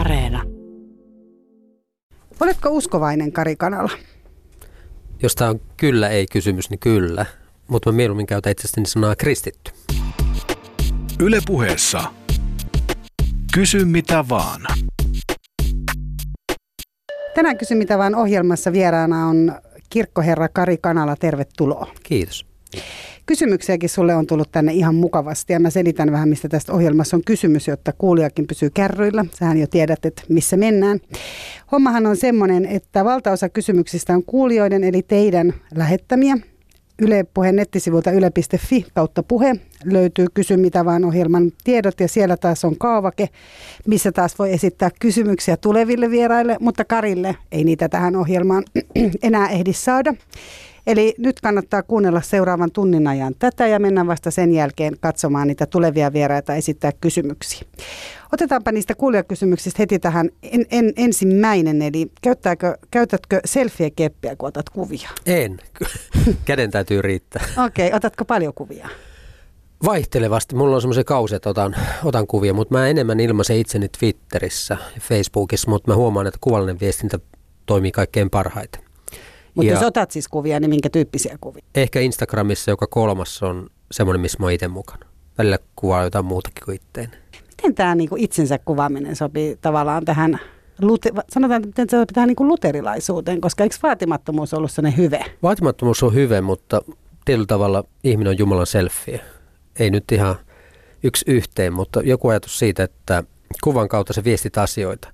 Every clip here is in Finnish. Areena. Oletko uskovainen, Kari Kanala? Jos tämä on kyllä ei kysymys, niin kyllä. Mutta mä mieluummin käytän itsestäni sanaa kristitty. Yle Puheessa. Kysy mitä vaan. Tänään Kysy mitä vaan -ohjelmassa vieraana on kirkkoherra Kari Kanala. Tervetuloa. Kiitos. Kysymyksiäkin sulle on tullut tänne ihan mukavasti ja mä selitän vähän, mistä tästä ohjelmassa on kysymys, jotta kuulijakin pysyy kärryillä. Sähän jo tiedät, että missä mennään. Hommahan on semmoinen, että valtaosa kysymyksistä on kuulijoiden eli teidän lähettämiä. Yle Puheen nettisivulta yle.fi/puhe löytyy Kysy mitä vaan -ohjelman tiedot ja siellä taas on kaavake, missä taas voi esittää kysymyksiä tuleville vieraille, mutta Karille ei niitä tähän ohjelmaan enää ehdi saada. Eli nyt kannattaa kuunnella seuraavan tunnin ajan tätä ja mennään vasta sen jälkeen katsomaan niitä tulevia vieraita esittää kysymyksiä. Otetaanpa niistä kuulijakysymyksistä heti tähän ensimmäinen, eli käytätkö selfie-keppiä, kun otat kuvia? En. Käden täytyy riittää. Okei, otatko paljon kuvia? Vaihtelevasti. Mulla on semmoisia kausia, että otan kuvia, mutta mä enemmän ilmaisen itseni Twitterissä ja Facebookissa, mutta mä huomaan, että kuvallinen viestintä toimii kaikkein parhaiten. Mutta jos otat siis kuvia, niin minkä tyyppisiä kuvia? Ehkä Instagramissa joka kolmas on semmoinen, missä mä oon itse mukana. Välillä kuvaa jotain muutakin kuin itteen. Miten tämä niinku itsensä kuvaaminen sopii tavallaan tähän, sanotaan, miten se sopii tähän niinku luterilaisuuteen, koska eikö vaatimattomuus ollut sellainen hyve? Vaatimattomuus on hyve, mutta tietyllä tavalla ihminen on Jumalan selfie. Ei nyt ihan yksi yhteen, mutta joku ajatus siitä, että kuvan kautta sä viestit asioita.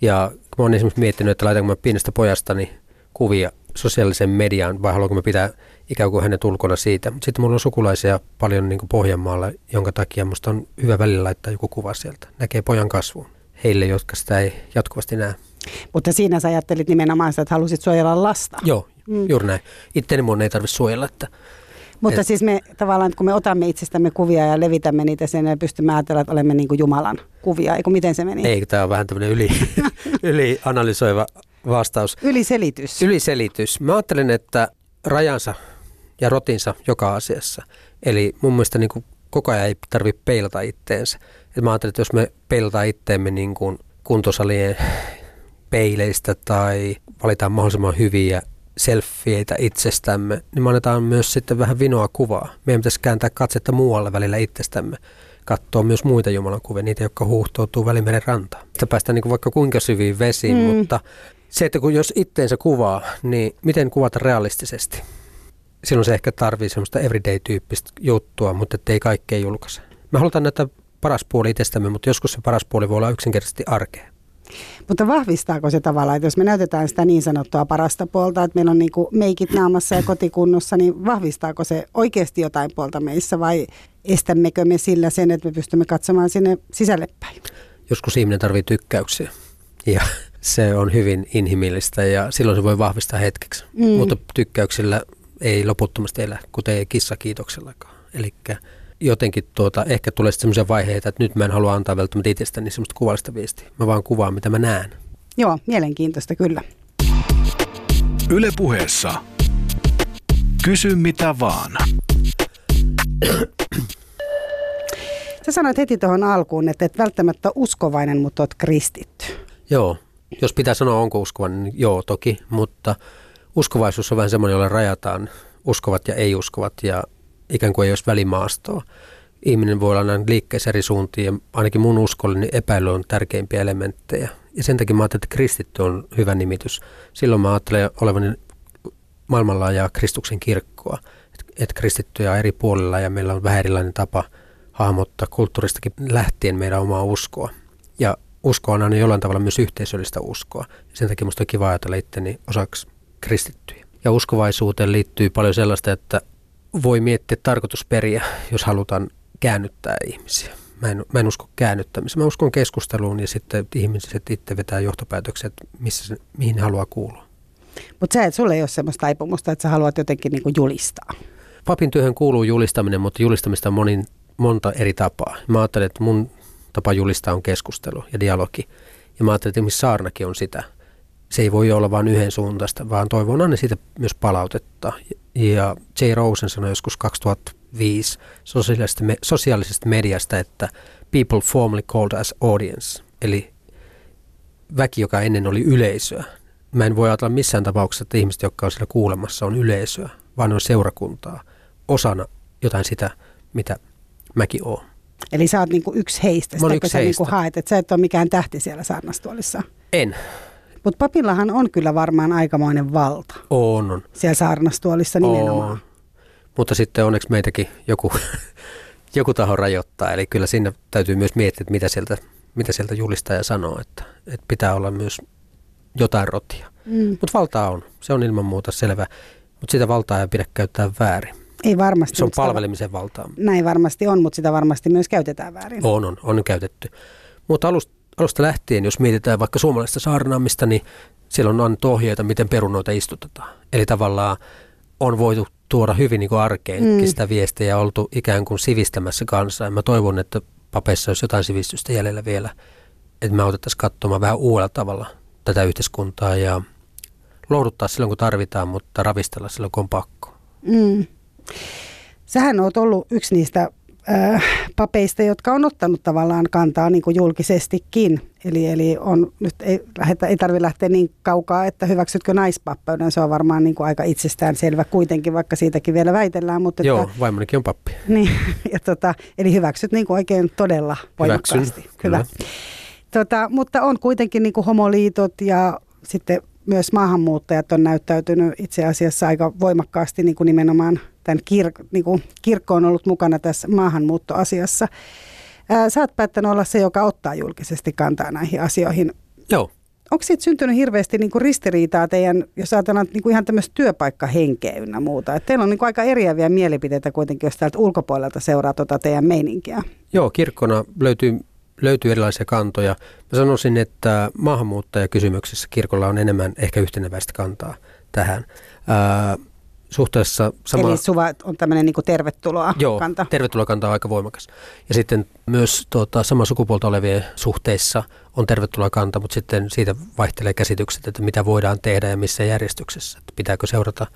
Ja mä oon esimerkiksi miettinyt, että laitanko mä pienestä pojastani kuvia sosiaalisen mediaan, vai haluanko me pitää ikään kuin hänet ulkona siitä. Sitten mulla on sukulaisia paljon niin kuin Pohjanmaalla, jonka takia musta on hyvä välillä laittaa joku kuva sieltä. Näkee pojan kasvun heille, jotka sitä ei jatkuvasti näe. Mutta siinä sä ajattelit nimenomaan sitä, että halusit suojella lasta. Joo, juuri näin. Itteni mun ei tarvitse suojella. Mutta siis me tavallaan, kun me otamme itsestämme kuvia ja levitämme niitä, sen ei pysty ajatella, että olemme niin kuin Jumalan kuvia. Eikö miten se meni? Eikö tämä on vähän tämmöinen ylianalysoiva vastaus. Yliselitys. Mä ajattelen, että rajansa ja rotinsa joka asiassa. Eli mun mielestä niin kuin koko ajan ei tarvitse peilata itteensä. Et mä ajattelen, että jos me peilataan itteemme niin kuin kuntosalien peileistä tai valitaan mahdollisimman hyviä selfieitä itsestämme, niin me annetaan myös sitten vähän vinoa kuvaa. Meidän pitäisi kääntää katsetta muualla välillä itsestämme. Katsoa myös muita Jumalan kuvia, niitä, jotka huuhtoutuu Välimeren rantaan. Sitä päästään niin kuin vaikka kuinka syviin vesiin, mutta se, että kun jos itteensä kuvaa, niin miten kuvata realistisesti? Silloin se ehkä tarvii semmoista everyday-tyyppistä juttua, mutta ettei kaikkea julkaise. Mä halutaan näyttää paras puoli itsestämme, mutta joskus se paras puoli voi olla yksinkertaisesti arkea. Mutta vahvistaako se tavallaan, että jos me näytetään sitä niin sanottua parasta puolta, että meillä on niin kuin meikit naamassa ja kotikunnossa, niin vahvistaako se oikeasti jotain puolta meissä vai estämmekö me sillä sen, että me pystymme katsomaan sinne sisälle päin? Joskus ihminen tarvitsee tykkäyksiä ja se on hyvin inhimillistä ja silloin se voi vahvistaa hetkeksi, mutta tykkäyksillä ei loputtomasti elä, kuten ei kissa kiitoksellakaan. Eli jotenkin ehkä tulee semmoisia vaiheita, että nyt mä en halua antaa välttämättä itsestäni semmoista kuvallista viestiä. Mä vaan kuvaan, mitä mä näen. Joo, mielenkiintoista kyllä. Yle Puheessa. Kysy mitä vaan. Sä sanoit heti tuohon alkuun, että et välttämättä ole uskovainen, mutta oot kristitty. Joo, jos pitää sanoa onko uskovainen, niin joo toki, mutta uskovaisuus on vähän semmoinen, jolla rajataan uskovat ja ei-uskovat ja ikään kuin ei olisi välimaastoa. Ihminen voi olla näin liikkeessä eri suuntiin ja ainakin mun uskollinen epäily on tärkeimpiä elementtejä. Ja sen takia mä ajattelen, että kristitty on hyvä nimitys. Silloin mä ajattelen olevani maailmanlaajaa Kristuksen kirkkoa. Että kristittyjä on eri puolilla ja meillä on vähän erilainen tapa hahmottaa kulttuuristakin lähtien meidän omaa uskoa. Ja usko on aina jollain tavalla myös yhteisöllistä uskoa. Ja sen takia musta on kiva ajatella itteni osaksi kristittyjä. Ja uskovaisuuteen liittyy paljon sellaista, että voi miettiä tarkoitusperiä, jos halutaan käännyttää ihmisiä. Mä en usko käännyttämiseen. Mä uskon keskusteluun ja sitten ihmiset itse vetää johtopäätökset, mihin haluaa kuulua. Mutta sulla ei ole semmoista taipumusta, että sä haluat jotenkin niinku julistaa. Papin työhön kuuluu julistaminen, mutta julistamista on monta eri tapaa. Mä ajattelen, että mun tapa julistaa on keskustelu ja dialogi. Ja mä ajattelen, että esimerkiksi saarnakin on sitä. Se ei voi olla vain yhden suuntaista, vaan toivon aina siitä myös palautetta. Ja Jay Rosen sanoi joskus 2005 sosiaalisesta mediasta, että people formerly called as audience. Eli väki, joka ennen oli yleisöä. Mä en voi ajatella missään tapauksessa, että ihmiset, jotka on siellä kuulemassa, on yleisöä, vaan on seurakuntaa osana jotain sitä, mitä mäkin oon. Eli sä oot niinku yksi heistä, sitäkö sä niinku haet, että sä et ole mikään tähti siellä saarnastuolissa? En. Mutta papillahan on kyllä varmaan aikamoinen valta. On. Siellä saarnastuolissa nimenomaan. On. Mutta sitten onneksi meitäkin joku taho rajoittaa, eli kyllä siinä täytyy myös miettiä, että mitä sieltä julistaja sanoo, että pitää olla myös jotain rotia. Mm. Mutta valtaa on, se on ilman muuta selvä, mutta sitä valtaa ei pidä käyttää väärin. Ei varmasti. Se on palvelemisen valtaa. Näin varmasti on, mutta sitä varmasti myös käytetään väärin. On käytetty. Mutta alusta lähtien, jos mietitään vaikka suomalaista saarnaamista, niin siellä on annettu ohjeita, miten perunoita istutetaan. Eli tavallaan on voitu tuoda hyvin niin kuin arkeenkin sitä viestiä ja oltu ikään kuin sivistämässä kansaa. Ja mä toivon, että papeissa olisi jotain sivistystä jäljellä vielä, että me otettaisiin katsomaan vähän uudella tavalla tätä yhteiskuntaa ja lohduttaa silloin, kun tarvitaan, mutta ravistella silloin, kun on pakko. Mm. Sähän oot ollut yksi niistä papeista, jotka on ottanut tavallaan kantaa niin kuin julkisestikin. Eli on, nyt ei tarvitse lähteä niin kaukaa, että hyväksytkö naispappeuden. Se on varmaan niin kuin aika itsestäänselvä kuitenkin, vaikka siitäkin vielä väitellään. Mutta joo, vaimonikin on pappi. Niin, eli hyväksyt niin kuin oikein todella voimakkaasti. Kyllä. Mutta on kuitenkin niin kuin homoliitot ja sitten myös maahanmuuttajat on näyttäytynyt itse asiassa aika voimakkaasti niin kuin nimenomaan tämän kirkko on ollut mukana tässä maahanmuuttoasiassa. Sä oot päättänyt olla se, joka ottaa julkisesti kantaa näihin asioihin. Joo. Onko siitä syntynyt hirveästi niin kuin ristiriitaa teidän, jos ajatellaan niin kuin ihan tämmöistä työpaikkahenkeä ynnä muuta? Et teillä on niin kuin aika eriäviä mielipiteitä kuitenkin, jos täältä ulkopuolelta seuraa tuota teidän meininkiä. Joo, kirkkona löytyy erilaisia kantoja. Mä sanoisin, että maahanmuuttajakysymyksessä kirkolla on enemmän ehkä yhteneväistä kantaa tähän. Suhteessa sama. Eli suva on tämmöinen niin kuin tervetuloa-kanta. Joo, tervetuloa-kanta on aika voimakas. Ja sitten myös samaa sukupuolta olevien suhteissa on tervetuloa-kanta, mutta sitten siitä vaihtelee käsitykset, että mitä voidaan tehdä ja missä järjestyksessä. Että pitääkö seurata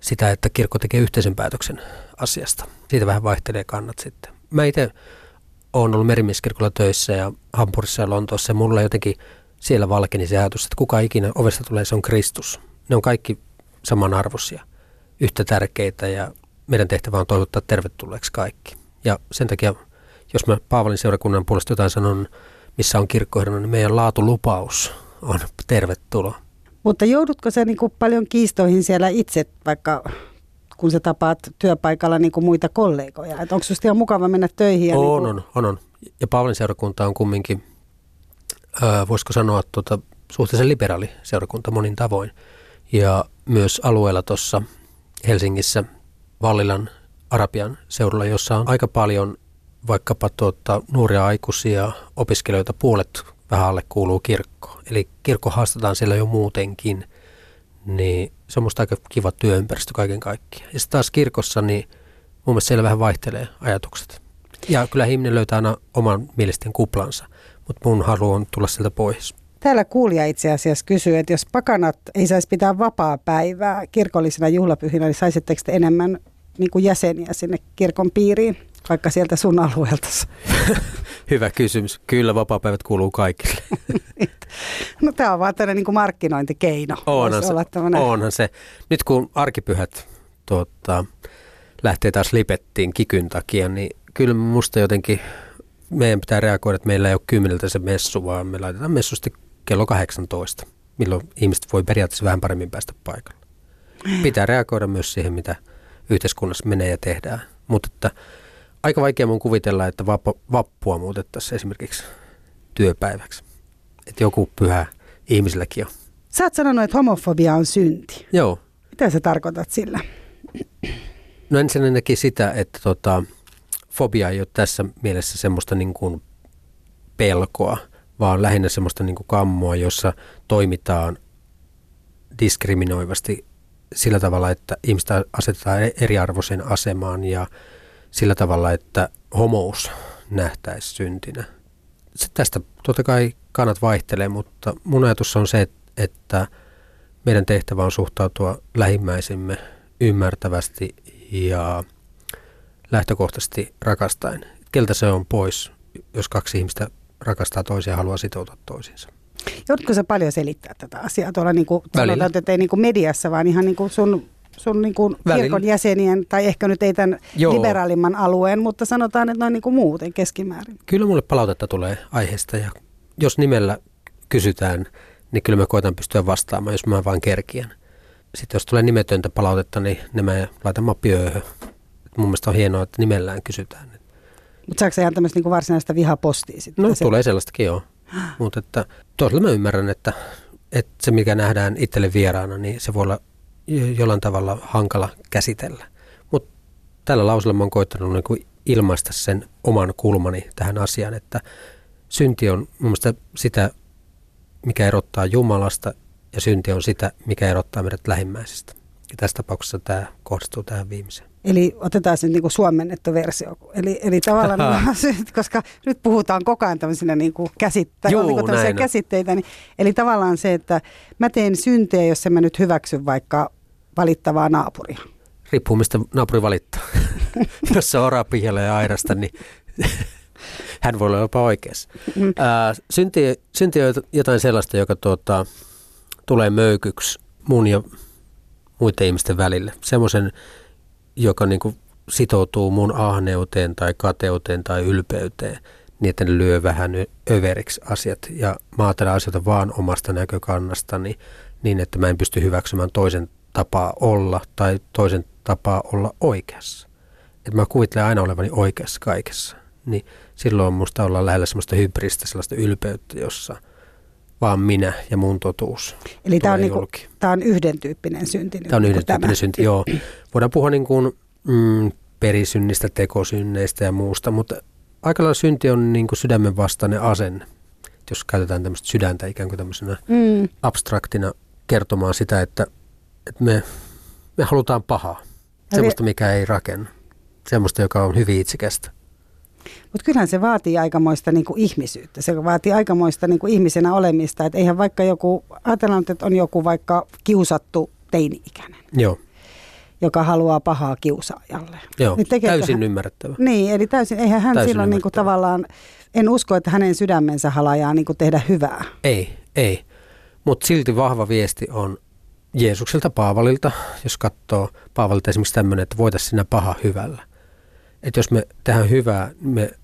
sitä, että kirkko tekee yhteisen päätöksen asiasta. Siitä vähän vaihtelee kannat sitten. Mä itse olen ollut merimieskirkolla töissä ja Hampurissa ja Lontoossa ja mulla jotenkin siellä valkeni se ajatus, että kuka ikinä ovesta tulee, se on Kristus. Ne on kaikki samanarvoisia, yhtä tärkeitä ja meidän tehtävä on toivottaa tervetulleeksi kaikki. Ja sen takia, jos mä Paavalin seurakunnan puolesta jotain sanon, missä on kirkkoherrana, niin meidän laatulupaus on tervetuloa. Mutta joudutko sä niin kuin paljon kiistoihin siellä itse, vaikka kun sä tapaat työpaikalla niin kuin muita kollegoja? Et onko susta ihan mukava mennä töihin? Ja on. Ja Paavalin seurakunta on kumminkin, voisiko sanoa, suhteellisen liberaali seurakunta monin tavoin. Ja myös alueella tuossa Helsingissä Vallilan Arabian seudulla, jossa on aika paljon vaikkapa nuoria aikuisia opiskelijoita, puolet vähän alle kuuluu kirkkoon. Eli kirkko haastetaan siellä jo muutenkin, niin se on musta aika kiva työympäristö kaiken kaikkiaan. Ja sitten taas kirkossa, niin mun mielestä siellä vähän vaihtelee ajatukset. Ja kyllä ihminen löytää aina oman mielesten kuplansa, mutta mun halu on tulla sieltä pois. Täällä kuulija itse asiassa kysyy, että jos pakanat ei saisi pitää vapaapäivää kirkollisena juhlapyhinä, niin saisitteko te enemmän niin kuin jäseniä sinne kirkon piiriin, vaikka sieltä sun alueelta? Hyvä kysymys. Kyllä vapaapäivät kuuluu kaikille. No tämä on vaan tämmöinen niin kuin markkinointikeino. Onhan se. Nyt kun arkipyhät lähtee taas lipettiin kikyn takia, niin kyllä musta jotenkin meidän pitää reagoida, että meillä ei ole 10 se messu, vaan me laitetaan messusti kello 18, milloin ihmiset voi periaatteessa vähän paremmin päästä paikalle. Pitää reagoida myös siihen, mitä yhteiskunnassa menee ja tehdään. Mutta aika vaikea mun kuvitella, että vappua muutettaisiin esimerkiksi työpäiväksi. Että joku pyhä ihmisilläkin on. Sä oot sanonut, että homofobia on synti. Joo. Mitä sä tarkoitat sillä? No ensinnäkin sitä, että fobia ei ole tässä mielessä semmoista niin kuin pelkoa, vaan lähinnä semmoista niin kuin kammoa, jossa toimitaan diskriminoivasti sillä tavalla, että ihmistä asetetaan eriarvoiseen asemaan ja sillä tavalla, että homous nähtäisi syntinä. Sitten tästä totta kai kannat vaihtelee, mutta mun ajatus on se, että meidän tehtävä on suhtautua lähimmäisimme ymmärtävästi ja lähtökohtaisesti rakastaen. Keltä se on pois, jos kaksi ihmistä rakastaa toisia ja haluaa sitoutua toisiinsa? Joudutko sä paljon selittää tätä asiaa tuolla, niin kuin sanotaan, että ei niin kuin mediassa, vaan ihan niin kuin sun niin kuin kirkon jäsenien, tai ehkä nyt ei tämän liberaalimman alueen, mutta sanotaan, että noin niin kuin muuten keskimäärin. Kyllä mulle palautetta tulee aiheesta, ja jos nimellä kysytään, niin kyllä mä koitan pystyä vastaamaan, jos mä vaan kerkiän. Sitten jos tulee nimetöntä palautetta, niin ne mä laitan mappiööhön. Mun mielestä on hienoa, että nimellään kysytään. Mutta saako sä ihan tämmöistä niin varsinaista vihapostia sitten? No tulee sellaistakin, joo. Mutta toisaalta mä ymmärrän, että se mikä nähdään itselle vieraana, niin se voi olla jollain tavalla hankala käsitellä. Mutta tällä lausella mä oon koittanut niin kuin ilmaista sen oman kulmani tähän asiaan, että synti on mun mielestä sitä, mikä erottaa Jumalasta, ja synti on sitä, mikä erottaa meidät lähimmäisistä. Ja tässä tapauksessa tämä kohdistuu tähän viimeiseen. Eli otetaan se niin suomennettu versio. Eli tavallaan, koska nyt puhutaan koko ajan tämmöisiä niin niin käsitteitä. Niin, eli tavallaan se, että mä teen syntiä, jos en mä nyt hyväksy vaikka valittavaa naapuria. Riippuu, mistä naapuri valittaa. Jos se on oraa pihjalla ja airasta, niin hän voi olla jopa oikeassa. Synti on jotain sellaista, joka tulee möykyksi mun ja muiden ihmisten välille. Semmoisen, joka niin kuin sitoutuu mun ahneuteen tai kateuteen tai ylpeyteen, niin että ne lyö vähän överiksi asiat. Ja mä ajattelen asioita vaan omasta näkökannastani niin, että mä en pysty hyväksymään toisen tapaa olla tai toisen tapaa olla oikeassa. Et mä kuvittelen aina olevani oikeassa kaikessa. Niin silloin musta ollaan lähellä semmoista hybristä, sellaista ylpeyttä, jossa vaan minä ja mun totuus. Eli tämä on, yhdentyyppinen synti. Tämä on yhdentyyppinen synti, joo. Voidaan puhua niin kuin, perisynnistä, tekosynneistä ja muusta, mutta aika lailla synti on niin kuin sydämen vastainen asenne. Jos käytetään tämmöistä sydäntä ikään kuin tämmöisenä abstraktina kertomaan sitä, että me halutaan pahaa. Semmoista, mikä ei rakenna. Semmoista, joka on hyvin itsekästä. Mutta kyllähän se vaatii aikamoista niinku ihmisyyttä, se vaatii aikamoista niinku ihmisenä olemista, että eihän vaikka joku, ajatellaan, että on joku vaikka kiusattu teini-ikäinen, joo, joka haluaa pahaa kiusaajalle. Joo, niin täysin ymmärrettävä. Niin, eli eihän hän silloin niinku tavallaan, en usko, että hänen sydämensä halajaa niinku tehdä hyvää. Ei, mutta silti vahva viesti on Jeesukselta, Paavalilta, jos katsoo Paavalilta esimerkiksi tämmöinen, että voitaisiin sinä paha hyvällä. Että jos me tehdään hyvää, me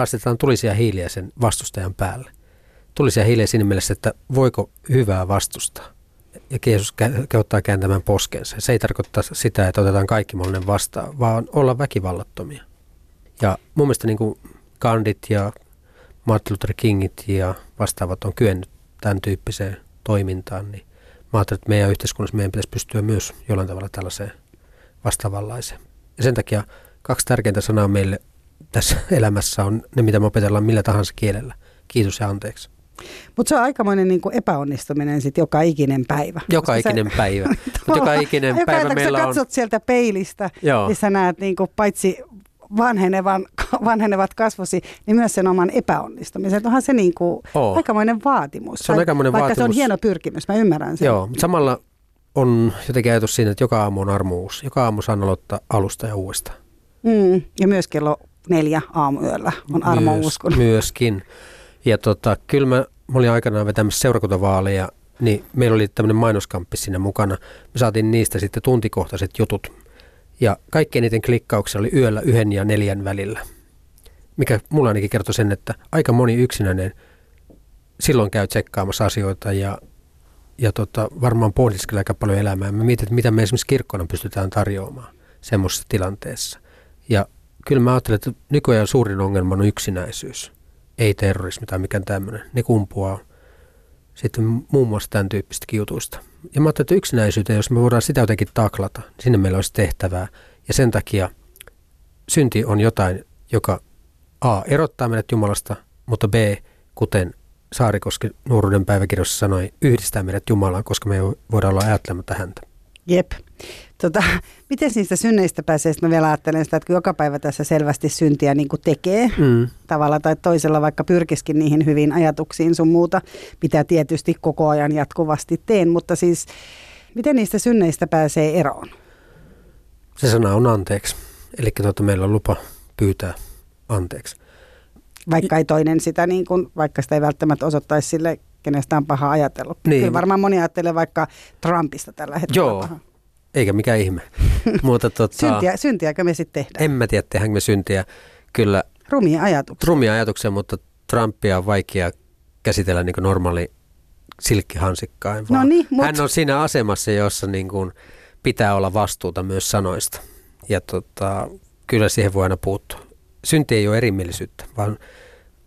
astetaan tulisia hiiliä sen vastustajan päälle. Tulisia hiiliä siinä mielessä, että voiko hyvää vastustaa. Ja Jeesus kehottaa kääntämään poskensa. Se ei tarkoita sitä, että otetaan kaikki mahdollinen vastaan, vaan olla väkivallattomia. Ja mun mielestä niin kuin Gandhit ja Martin Luther Kingit ja vastaavat on kyennyt tämän tyyppiseen toimintaan. Niin mä ajattelen, että meidän yhteiskunnassa meidän pitäisi pystyä myös jollain tavalla tällaiseen vastaavanlaiseen. Ja sen takia kaksi tärkeintä sanaa meille tässä elämässä on ne, mitä me opetellaan millä tahansa kielellä. Kiitos ja anteeksi. Mutta se on aikamoinen niin kuin epäonnistuminen sitten joka ikinen päivä. Joka ikinen päivä. Joka ikinen päivä meillä on. Kun katsot sieltä peilistä, niin sä näet niin kuin paitsi vanhenevat kasvosi, niin myös sen oman epäonnistumisen. Onhan se niin kuin aikamoinen vaatimus. Se on aikamoinen vaatimus. Vaikka se on hieno pyrkimys, mä ymmärrän sen. Joo, mutta samalla on jotenkin ajatus siinä, että joka aamu on armuus. Joka aamu saan aloittaa alusta ja uudestaan. Ja myös kello 4 aamuyöllä on armuus. Myöskin. Ja kyllä mä olin aikanaan vetämässä seurakuntavaaleja, niin meillä oli tämmöinen mainoskamppi siinä mukana. Me saatiin niistä sitten tuntikohtaiset jutut. Ja kaikkein niiden klikkauksia oli yöllä 1 ja 4 välillä. Mikä mulla ainakin kertoi sen, että aika moni yksinäinen silloin käy tsekkaamassa asioita ja varmaan pohdiskelee aika paljon elämää. Mä mietin, että mitä me esimerkiksi kirkkona pystytään tarjoamaan semmoisessa tilanteessa. Ja kyllä mä ajattelen, että nykyään suurin ongelma on yksinäisyys. Ei terrorismi tai mikään tämmöinen. Ne kumpuaa sitten muun muassa tämän tyyppistä jutuista. Ja mä ajattelen, että yksinäisyyteen, jos me voidaan sitä jotenkin taklata, niin sinne meillä olisi tehtävää. Ja sen takia synti on jotain, joka A, erottaa meidät Jumalasta, mutta B, kuten Saarikoski nuoruuden päiväkirjassa sanoi, yhdistää meidät Jumalaan, koska me ei voida olla ajattelemättä häntä. Jep. Miten niistä synneistä pääsee? Sitten mä vielä ajattelen sitä, että kun joka päivä tässä selvästi syntiä niin kuin tekee tavalla tai toisella, vaikka pyrkiskin niihin hyviin ajatuksiin sun muuta, mitä tietysti koko ajan jatkuvasti teen, mutta siis miten niistä synneistä pääsee eroon? Se sana on anteeksi. Eli meillä on lupa pyytää anteeksi. Vaikka ei toinen sitä, niin kuin, vaikka sitä ei välttämättä osoittaisi sille, kenestä on paha ajatellut. Niin. Kyllä varmaan moni ajattelee vaikka Trumpista tällä hetkellä. Joo, paha. Eikä mikään ihme. Mutta syntiäkö me sitten tehdään? En mä tiedä, tehdäänkö me syntiä. Kyllä. Rumia ajatuksia, mutta Trumpia on vaikea käsitellä niin kuin normaali silkkihansikkain. No niin, hän on siinä asemassa, jossa niin kuin pitää olla vastuuta myös sanoista. Ja kyllä siihen voi aina puuttua. Synti ei ole erimielisyyttä, vaan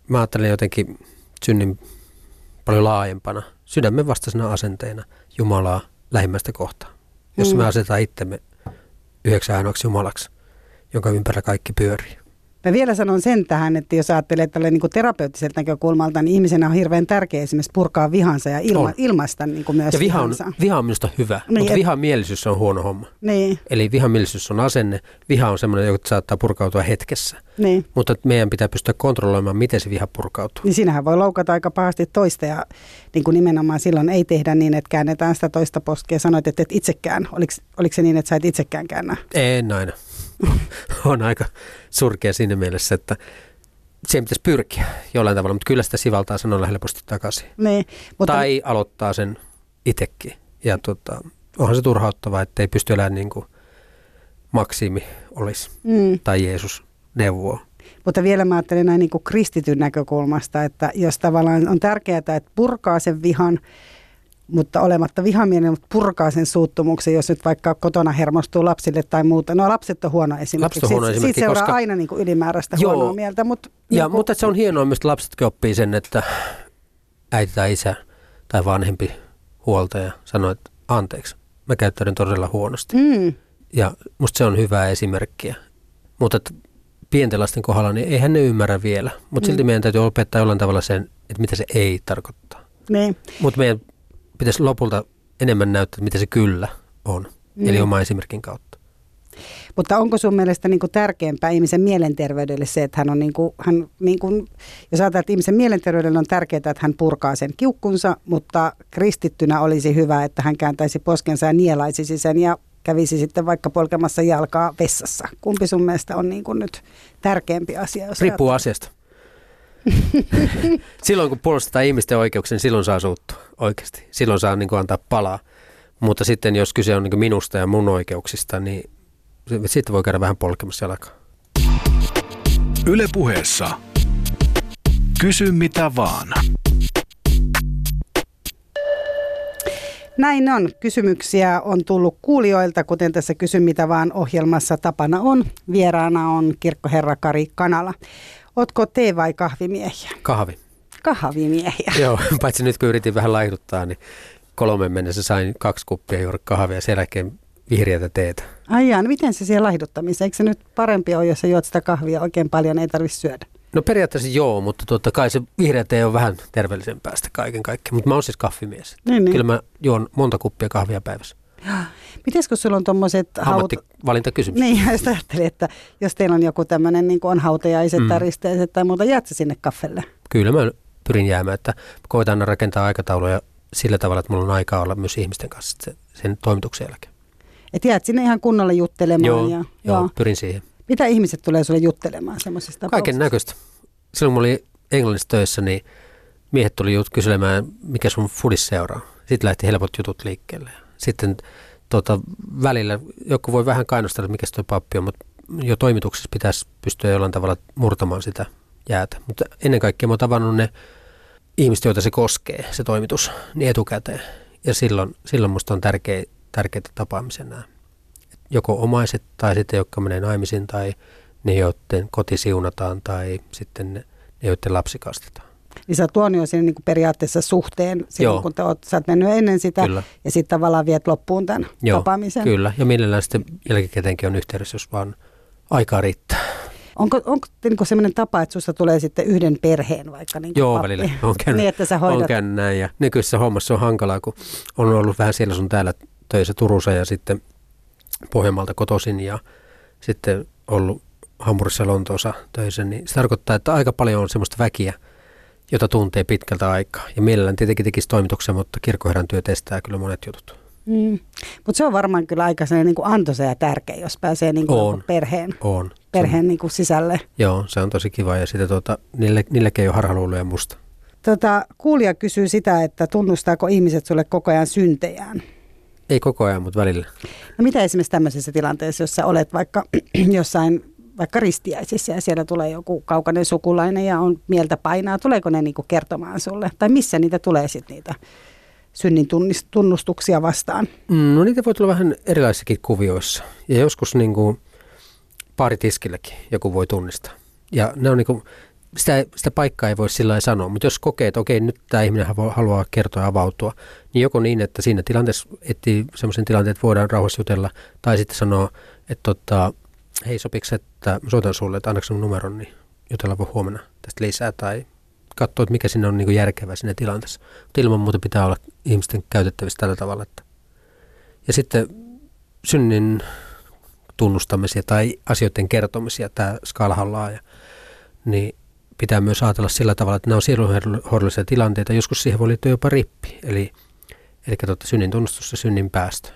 mä ajattelen jotenkin synnin paljon laajempana, sydämen vastaisena asenteena Jumalaa lähimmäistä kohtaan. Jos me asetetaan itsemme yhdeksän ainoaksi Jumalaksi, jonka ympärillä kaikki pyörii. Mä vielä sanon sen tähän, että jos ajattelee tälle niin terapeuttiselta näkökulmalta, niin ihmisenä on hirveän tärkeä esimerkiksi purkaa vihansa ja ilmaista niin kuin myös ja viha on minusta hyvä, niin, mutta vihamielisyys on huono homma. Niin. Eli vihamielisyys on asenne. Viha on semmoinen, joka saattaa purkautua hetkessä. Niin. Mutta meidän pitää pystyä kontrolloimaan, miten se viha purkautuu. Niin siinähän voi loukata aika pahasti toista ja niin kuin nimenomaan silloin ei tehdä niin, että käännetään sitä toista poskia. Sanoit, että et itsekään. Oliko se niin, että sä et itsekään käännä? En aina. On aika surkea siinä mielessä, että siihen pitäisi pyrkiä jollain tavalla, mutta kyllä sitä sivaltaa sanoilla helposti takaisin. Niin, mutta tai aloittaa sen itsekin. Ja onhan se turhauttavaa, että ei pysty elämään niin kuin maksimi olisi tai Jeesus neuvoo. Mutta vielä mä ajattelen näin niin kuin kristityn näkökulmasta, että jos tavallaan on tärkeää, että purkaa sen vihan, mutta olematta vihamielinen, mutta purkaa sen suuttumuksen, jos nyt vaikka kotona hermostuu lapsille tai muuta. No lapset on huono esimerkiksi. Siitä seuraa koska aina niin kuin ylimääräistä huonoa mieltä. Mutta se on hienoa, mistä lapsetkin oppii sen, että äiti tai isä tai vanhempi huoltaja sanoo, että anteeksi, mä käyttäydyn todella huonosti. Ja musta se on hyvää esimerkkiä. Mutta pienten lasten kohdalla, niin eihän ne ymmärrä vielä. Mutta silti meidän täytyy opettaa jollain tavalla sen, että mitä se ei tarkoittaa. Niin. Mutta meidän pitäisi lopulta enemmän näyttää, mitä se kyllä on, eli oman esimerkin kautta. Mutta onko sun mielestä niin kuin tärkeämpää ihmisen mielenterveydelle se, että hän on jos ajatellaan, että ihmisen mielenterveydelle on tärkeää, että hän purkaa sen kiukkunsa, mutta kristittynä olisi hyvä, että hän kääntäisi poskensa ja nielaisisi sen ja kävisi sitten vaikka polkemassa jalkaa vessassa. Kumpi sun mielestä on niin kuin nyt tärkeämpi asia? Riippuu asiasta. Silloin kun puolustetaan ihmisten oikeuksia, niin silloin saa suuttua oikeasti. Silloin saa niin kuin antaa palaa. Mutta sitten jos kyse on niin kuin minusta ja mun oikeuksista, niin sitten voi käydä vähän polkemassa jalkaa. Yle Puheessa. Kysy mitä vaan. Näin on. Kysymyksiä on tullut kuulijoilta, kuten tässä Kysy mitä vaan -ohjelmassa tapana on. Vieraana on kirkkoherra Kari Kanala. Ootko tee- vai kahvimiehiä? Kahvimiehiä. Joo, paitsi nyt kun yritin vähän laihduttaa, niin 3 mennessä sain 2 kuppia juuri kahvia ja sen jälkeen vihreätä teetä. Aijaa, no miten se siihen laihduttamiseen? Eikö se nyt parempi ole, jos sä juot sitä kahvia oikein paljon, ei tarvitse syödä? No periaatteessa joo, mutta totta kai se vihreä tee on vähän terveellisempää sitä kaiken kaikkiaan. Mutta mä oon siis kahvimies. Niin. Kyllä mä juon monta kuppia kahvia päivässä. Mites kun sulla on tommoset ammattivalintakysymys? Niin, jos ajattelin, että jos teillä on joku tämmöinen, niin kuin on hautajaiset tai risteiset tai muuta, jäät sä sinne kaffelle? Kyllä mä pyrin jäämään, että koitan rakentaa aikatauluja sillä tavalla, että mulla on aikaa olla myös ihmisten kanssa sen toimituksen jälkeen. Et jäät sinne ihan kunnolla juttelemaan? Joo, pyrin siihen. Mitä ihmiset tulee sulle juttelemaan semmoisista tapauksista? Kaiken näköistä. Silloin mulla oli Englannissa töissä, niin miehet tuli kyselemään, mikä sun foodissa seuraa. Sitten lähti helpot jutut liikkeelle. Sitten välillä joku voi vähän kainostella, mikä se tuo pappi on, mutta jo toimituksessa pitäisi pystyä jollain tavalla murtamaan sitä jäätä. Mutta ennen kaikkea mä oon tavannut ne ihmiset, joita se koskee, se toimitus, niin etukäteen. Ja silloin musta on tärkeitä tapaamisen nämä. Joko omaiset tai sitten, jotka menee naimisiin tai ne, joiden koti siunataan tai sitten ne, joiden lapsi kastetaan. Niin sä oot tuonut sinne niin kuin periaatteessa suhteen silloin, kun sä oot mennyt ennen sitä ja sitten tavallaan viet loppuun tämän tapaamisen. Kyllä, ja mielellään sitten jälkikäteenkin on yhteydessä, jos vaan aikaa riittää. Onko niin sellainen tapa, että susta tulee sitten yhden perheen vaikka niin kuin pappi? Välillä on käynyt, niin, että sä hoidat. On käynyt näin ja nykyisessä hommassa on hankalaa, kun on ollut vähän siellä sun täällä töissä Turussa ja sitten Pohjanmaalta kotoisin ja sitten ollut Hampurissa Lontoossa töissä, niin se tarkoittaa, että aika paljon on semmoista väkiä, jota tuntee pitkältä aikaa. Ja mielellään tietenkin tekisi toimituksia, mutta kirkkoherran työ testää kyllä monet jutut. Mm. Mutta se on varmaan kyllä aika niin kuin antoisa ja tärkeä, jos pääsee niin kuin perheen niin kuin sisälle. Joo, se on tosi kiva ja sitä niilläkin ei ole harhaluuloja musta. Kuulija kysyy sitä, että tunnustaako ihmiset sulle koko ajan syntejään? Ei koko ajan, mutta välillä. No mitä esimerkiksi tämmöisessä tilanteessa, jos sä olet vaikka jossain vaikka ristiäisissä ja siellä tulee joku kaukainen sukulainen ja on mieltä painaa, tuleeko ne niinku kertomaan sulle? Tai missä niitä tulee sitten niitä synnin tunnustuksia vastaan? No niitä voi tulla vähän erilaisissakin kuvioissa ja joskus niinku paaritiskilläkin joku voi tunnistaa. Ja ne on niinku, sitä paikkaa ei voi sillä lailla sanoa, mutta jos kokee, että okei, nyt tämä ihminen haluaa kertoa ja avautua, niin joko niin, että siinä tilanteessa etsii semmoisen tilanteen, että voidaan rauhassa jutella, tai sitten sanoa, että hei, sopiks, että mä soitan sulle, että annaks mun numeron, niin jutellaan voi huomenna tästä lisää, tai katsoa, että mikä siinä on niinku järkevää siinä tilanteessa. Mutta ilman muuta pitää olla ihmisten käytettävissä tällä tavalla. Että. Ja sitten synnin tunnustamisia tai asioiden kertomisia, tämä skaalahan on laaja, niin pitää myös ajatella sillä tavalla, että nämä on sielunhoidollisia tilanteita. Joskus siihen voi liittyä jopa rippi, eli synnin tunnustus ja synnin päästö.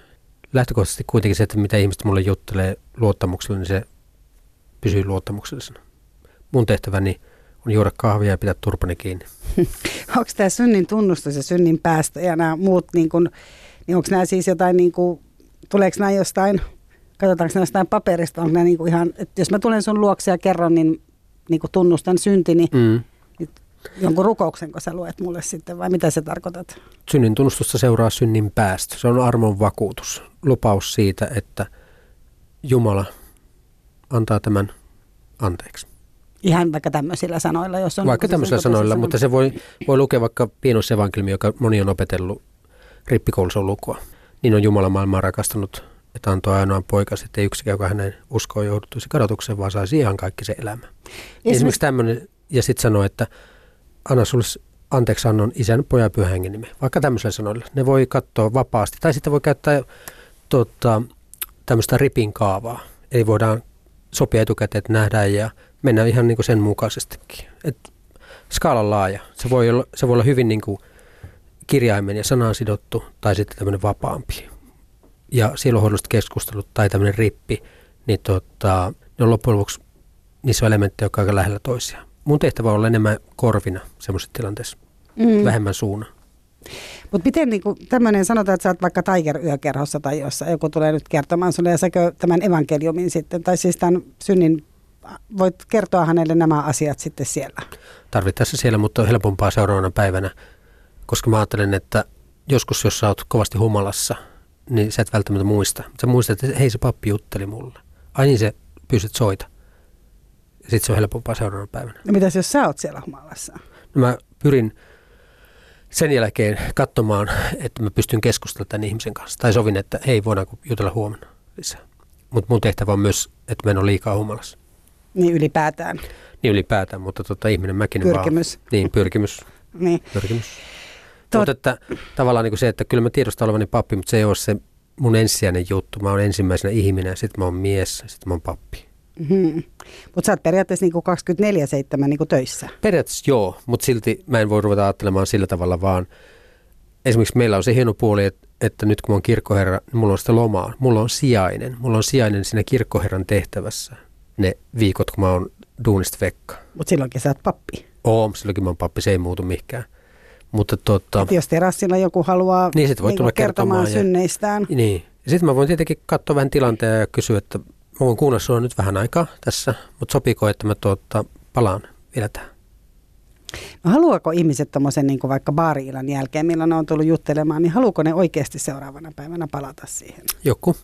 Lähtökohtaisesti kuitenkin se, että mitä ihmiset mulle juttelee luottamuksella, niin se pysyy luottamuksellisena. Mun tehtäväni on juoda kahvia ja pitää turpani kiinni. Onko tämä synnin tunnustus ja synnin päästö ja nämä muut, niin onko nämä siis jotain, niin kuin, tuleeko nämä jostain, katsotaanko nämä jostain paperista, onko nämä niin kuin ihan, että jos mä tulen sun luokse ja kerron, niin kuin tunnustan syntini, niin jonkun rukouksenko sä luet mulle sitten, vai mitä sä tarkoitat? Synnin tunnustusta seuraa synnin päästö. Se on armon vakuutus, lupaus siitä, että Jumala antaa tämän anteeksi. Ihan vaikka tämmöisillä sanoilla, jos on... Vaikka tämmöisillä sanoilla, mutta se voi lukea vaikka pienoisevankelmi, joka moni on opetellut rippikoulussa lukua. Niin on Jumala maailmaa rakastanut, että antoi ainoan poikas, ettei yksikään, joka hänen uskoon joudutuisi kadotukseen, vaan saisi ihan kaikki se elämä. Esimerkiksi tämmöinen, ja sitten sanoi, että anna sulle anteeksi annon isän, pojan, pyhän hengen nimen. Vaikka tämmöisellä sanoilla. Ne voi katsoa vapaasti. Tai sitten voi käyttää tämmöistä ripin kaavaa. Eli voidaan sopia etukäteen, että nähdään ja mennään ihan niin kuin sen mukaisestikin. Et skaalan laaja. Se voi olla hyvin niin kuin kirjaimen ja sanaan sidottu tai sitten tämmöinen vapaampi. Ja sielunhoidolliset keskustelut tai tämmöinen rippi, niin ne on loppujen lopuksi niissä on elementtejä, jotka on aika lähellä toisiaan. Mun tehtävä on olla enemmän korvina semmoisessa tilanteessa, vähemmän suuna. Mutta miten niinku tämmöinen, sanotaan, että sä oot vaikka Tiger-yökerhossa tai jossa joku tulee nyt kertomaan sulle ja säkö tämän evankeliumin sitten, tai siis tämän synnin, voit kertoa hänelle nämä asiat sitten siellä? Tarvittaessa siellä, mutta on helpompaa seuraavana päivänä, koska mä ajattelen, että joskus jos sä oot kovasti humalassa, niin sä et välttämättä muista. Sä muistat, että hei, se pappi jutteli mulle. Ai niin, se pyysit soita. Sitten se on helpompaa seuraavana päivänä. No mitäs jos sä oot siellä humalassa? No mä pyrin sen jälkeen katsomaan, että mä pystyn keskustelemaan tämän ihmisen kanssa. Tai sovin, että hei, voidaanko jutella huomenna lisää. Mutta mun tehtävä on myös, että mä en ole liikaa humalassa. Niin ylipäätään, mutta ihminen mäkin pyrkimys. Vaan. Niin, pyrkimys. Niin. Pyrkimys. Mutta että tavallaan niin kuin se, että kyllä mä tiedostan olevani pappi, mutta se ei ole se mun ensisijainen juttu. Mä oon ensimmäisenä ihminen, sitten mä oon mies, sitten mä oon pappi. Mm-hmm. Mutta sä oot periaatteessa niinku 24/7 niinku töissä. Periaatteessa joo, mutta silti mä en voi ruveta ajattelemaan sillä tavalla, vaan esimerkiksi meillä on se hieno puoli, että nyt kun mä oon kirkkoherra, niin mulla on sitä lomaa. Mulla on sijainen siinä kirkkoherran tehtävässä ne viikot, kun mä oon duunista vekka. Mutta silloinkin sä oot pappi. Silloinkin mä oon pappi, se ei muutu mihinkään. Mutta jos terassilla joku haluaa niin sit voi niinku tulla kertomaan synneistään. Niin. Ja sitten mä voin tietenkin katsoa vähän tilanteen ja kysyä, että mä voin kuunnella sinua nyt vähän aikaa tässä, mutta sopiiko, että mä palaan vielä tähän? No haluaako ihmiset tommoisen niin kuin vaikka baari-illan jälkeen, milloin ne on tullut juttelemaan, niin haluuko ne oikeasti seuraavana päivänä palata siihen? Joku.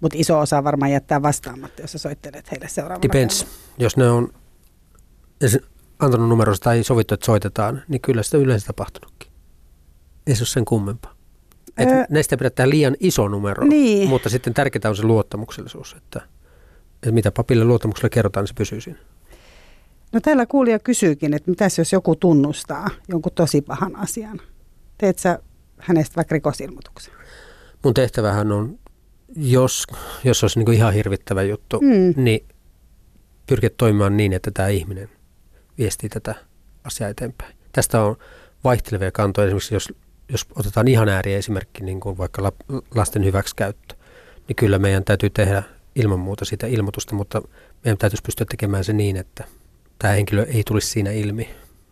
Mutta iso osa varmaan jättää vastaamatta, jos sä soittelet heille seuraavana päivänä. Jos ne on antanut numeronsa tai sovittu, että soitetaan, niin kyllä sitä yleensä tapahtunutkin. Ei se ole sen kummempaa. Että näistä pidetään liian iso numero, niin. Mutta sitten tärkeintä on se luottamuksellisuus, että mitä papille luottamuksella kerrotaan, niin se pysyy siinä. No täällä kuulija kysyykin, että mitäs jos joku tunnustaa jonkun tosi pahan asian? Teet sä hänestä vaikka rikosilmoituksen? Mun tehtävähän on, jos olisi niin kuin ihan hirvittävä juttu, niin pyrkiä toimimaan niin, että tämä ihminen viestii tätä asiaa eteenpäin. Tästä on vaihtelevia kantoja, esimerkiksi jos jos otetaan ihan ääriesimerkki, niin kuin vaikka lasten hyväksikäyttö, niin kyllä meidän täytyy tehdä ilman muuta sitä ilmoitusta, mutta meidän täytyisi pystyä tekemään se niin, että tämä henkilö ei tulisi siinä ilmi.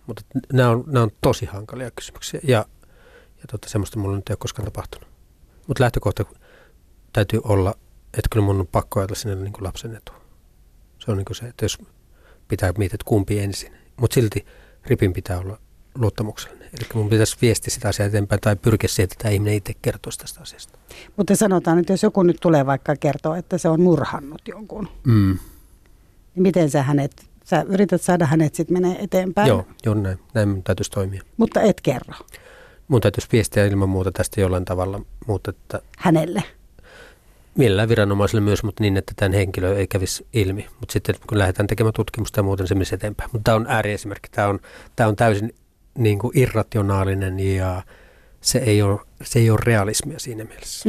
Mutta nämä on tosi hankalia kysymyksiä ja semmoista mulla nyt ei ole koskaan tapahtunut. Mutta lähtökohta täytyy olla, että kyllä mun on pakko ajatella sinne niin kuin lapsen etua. Se on niin kuin se, että jos pitää miettiä, että kumpi ensin. Mutta silti ripin pitää olla luottamuksellinen. Eli mun pitäisi viestiä sitä asiaa eteenpäin tai pyrkiä siihen, että tämä ihminen itse kertoisi tästä asiasta. Mutta sanotaan, että jos joku nyt tulee vaikka kertoa, että se on murhannut jonkun, niin miten sä yrität saada hänet sitten menee eteenpäin? Joo, näin mun täytyisi toimia. Mutta et kerro. Mun täytyisi viestiä ilman muuta tästä jollain tavalla. Mutta että hänelle? Millään viranomaisille myös, mutta niin, että tämän henkilö ei kävisi ilmi. Mutta sitten kun lähdetään tekemään tutkimusta ja muuten se menisi eteenpäin. Mutta tämä on ääriesimerkki. Tämä on täysin niin kuin irrationaalinen ja se ei ole realismia siinä mielessä.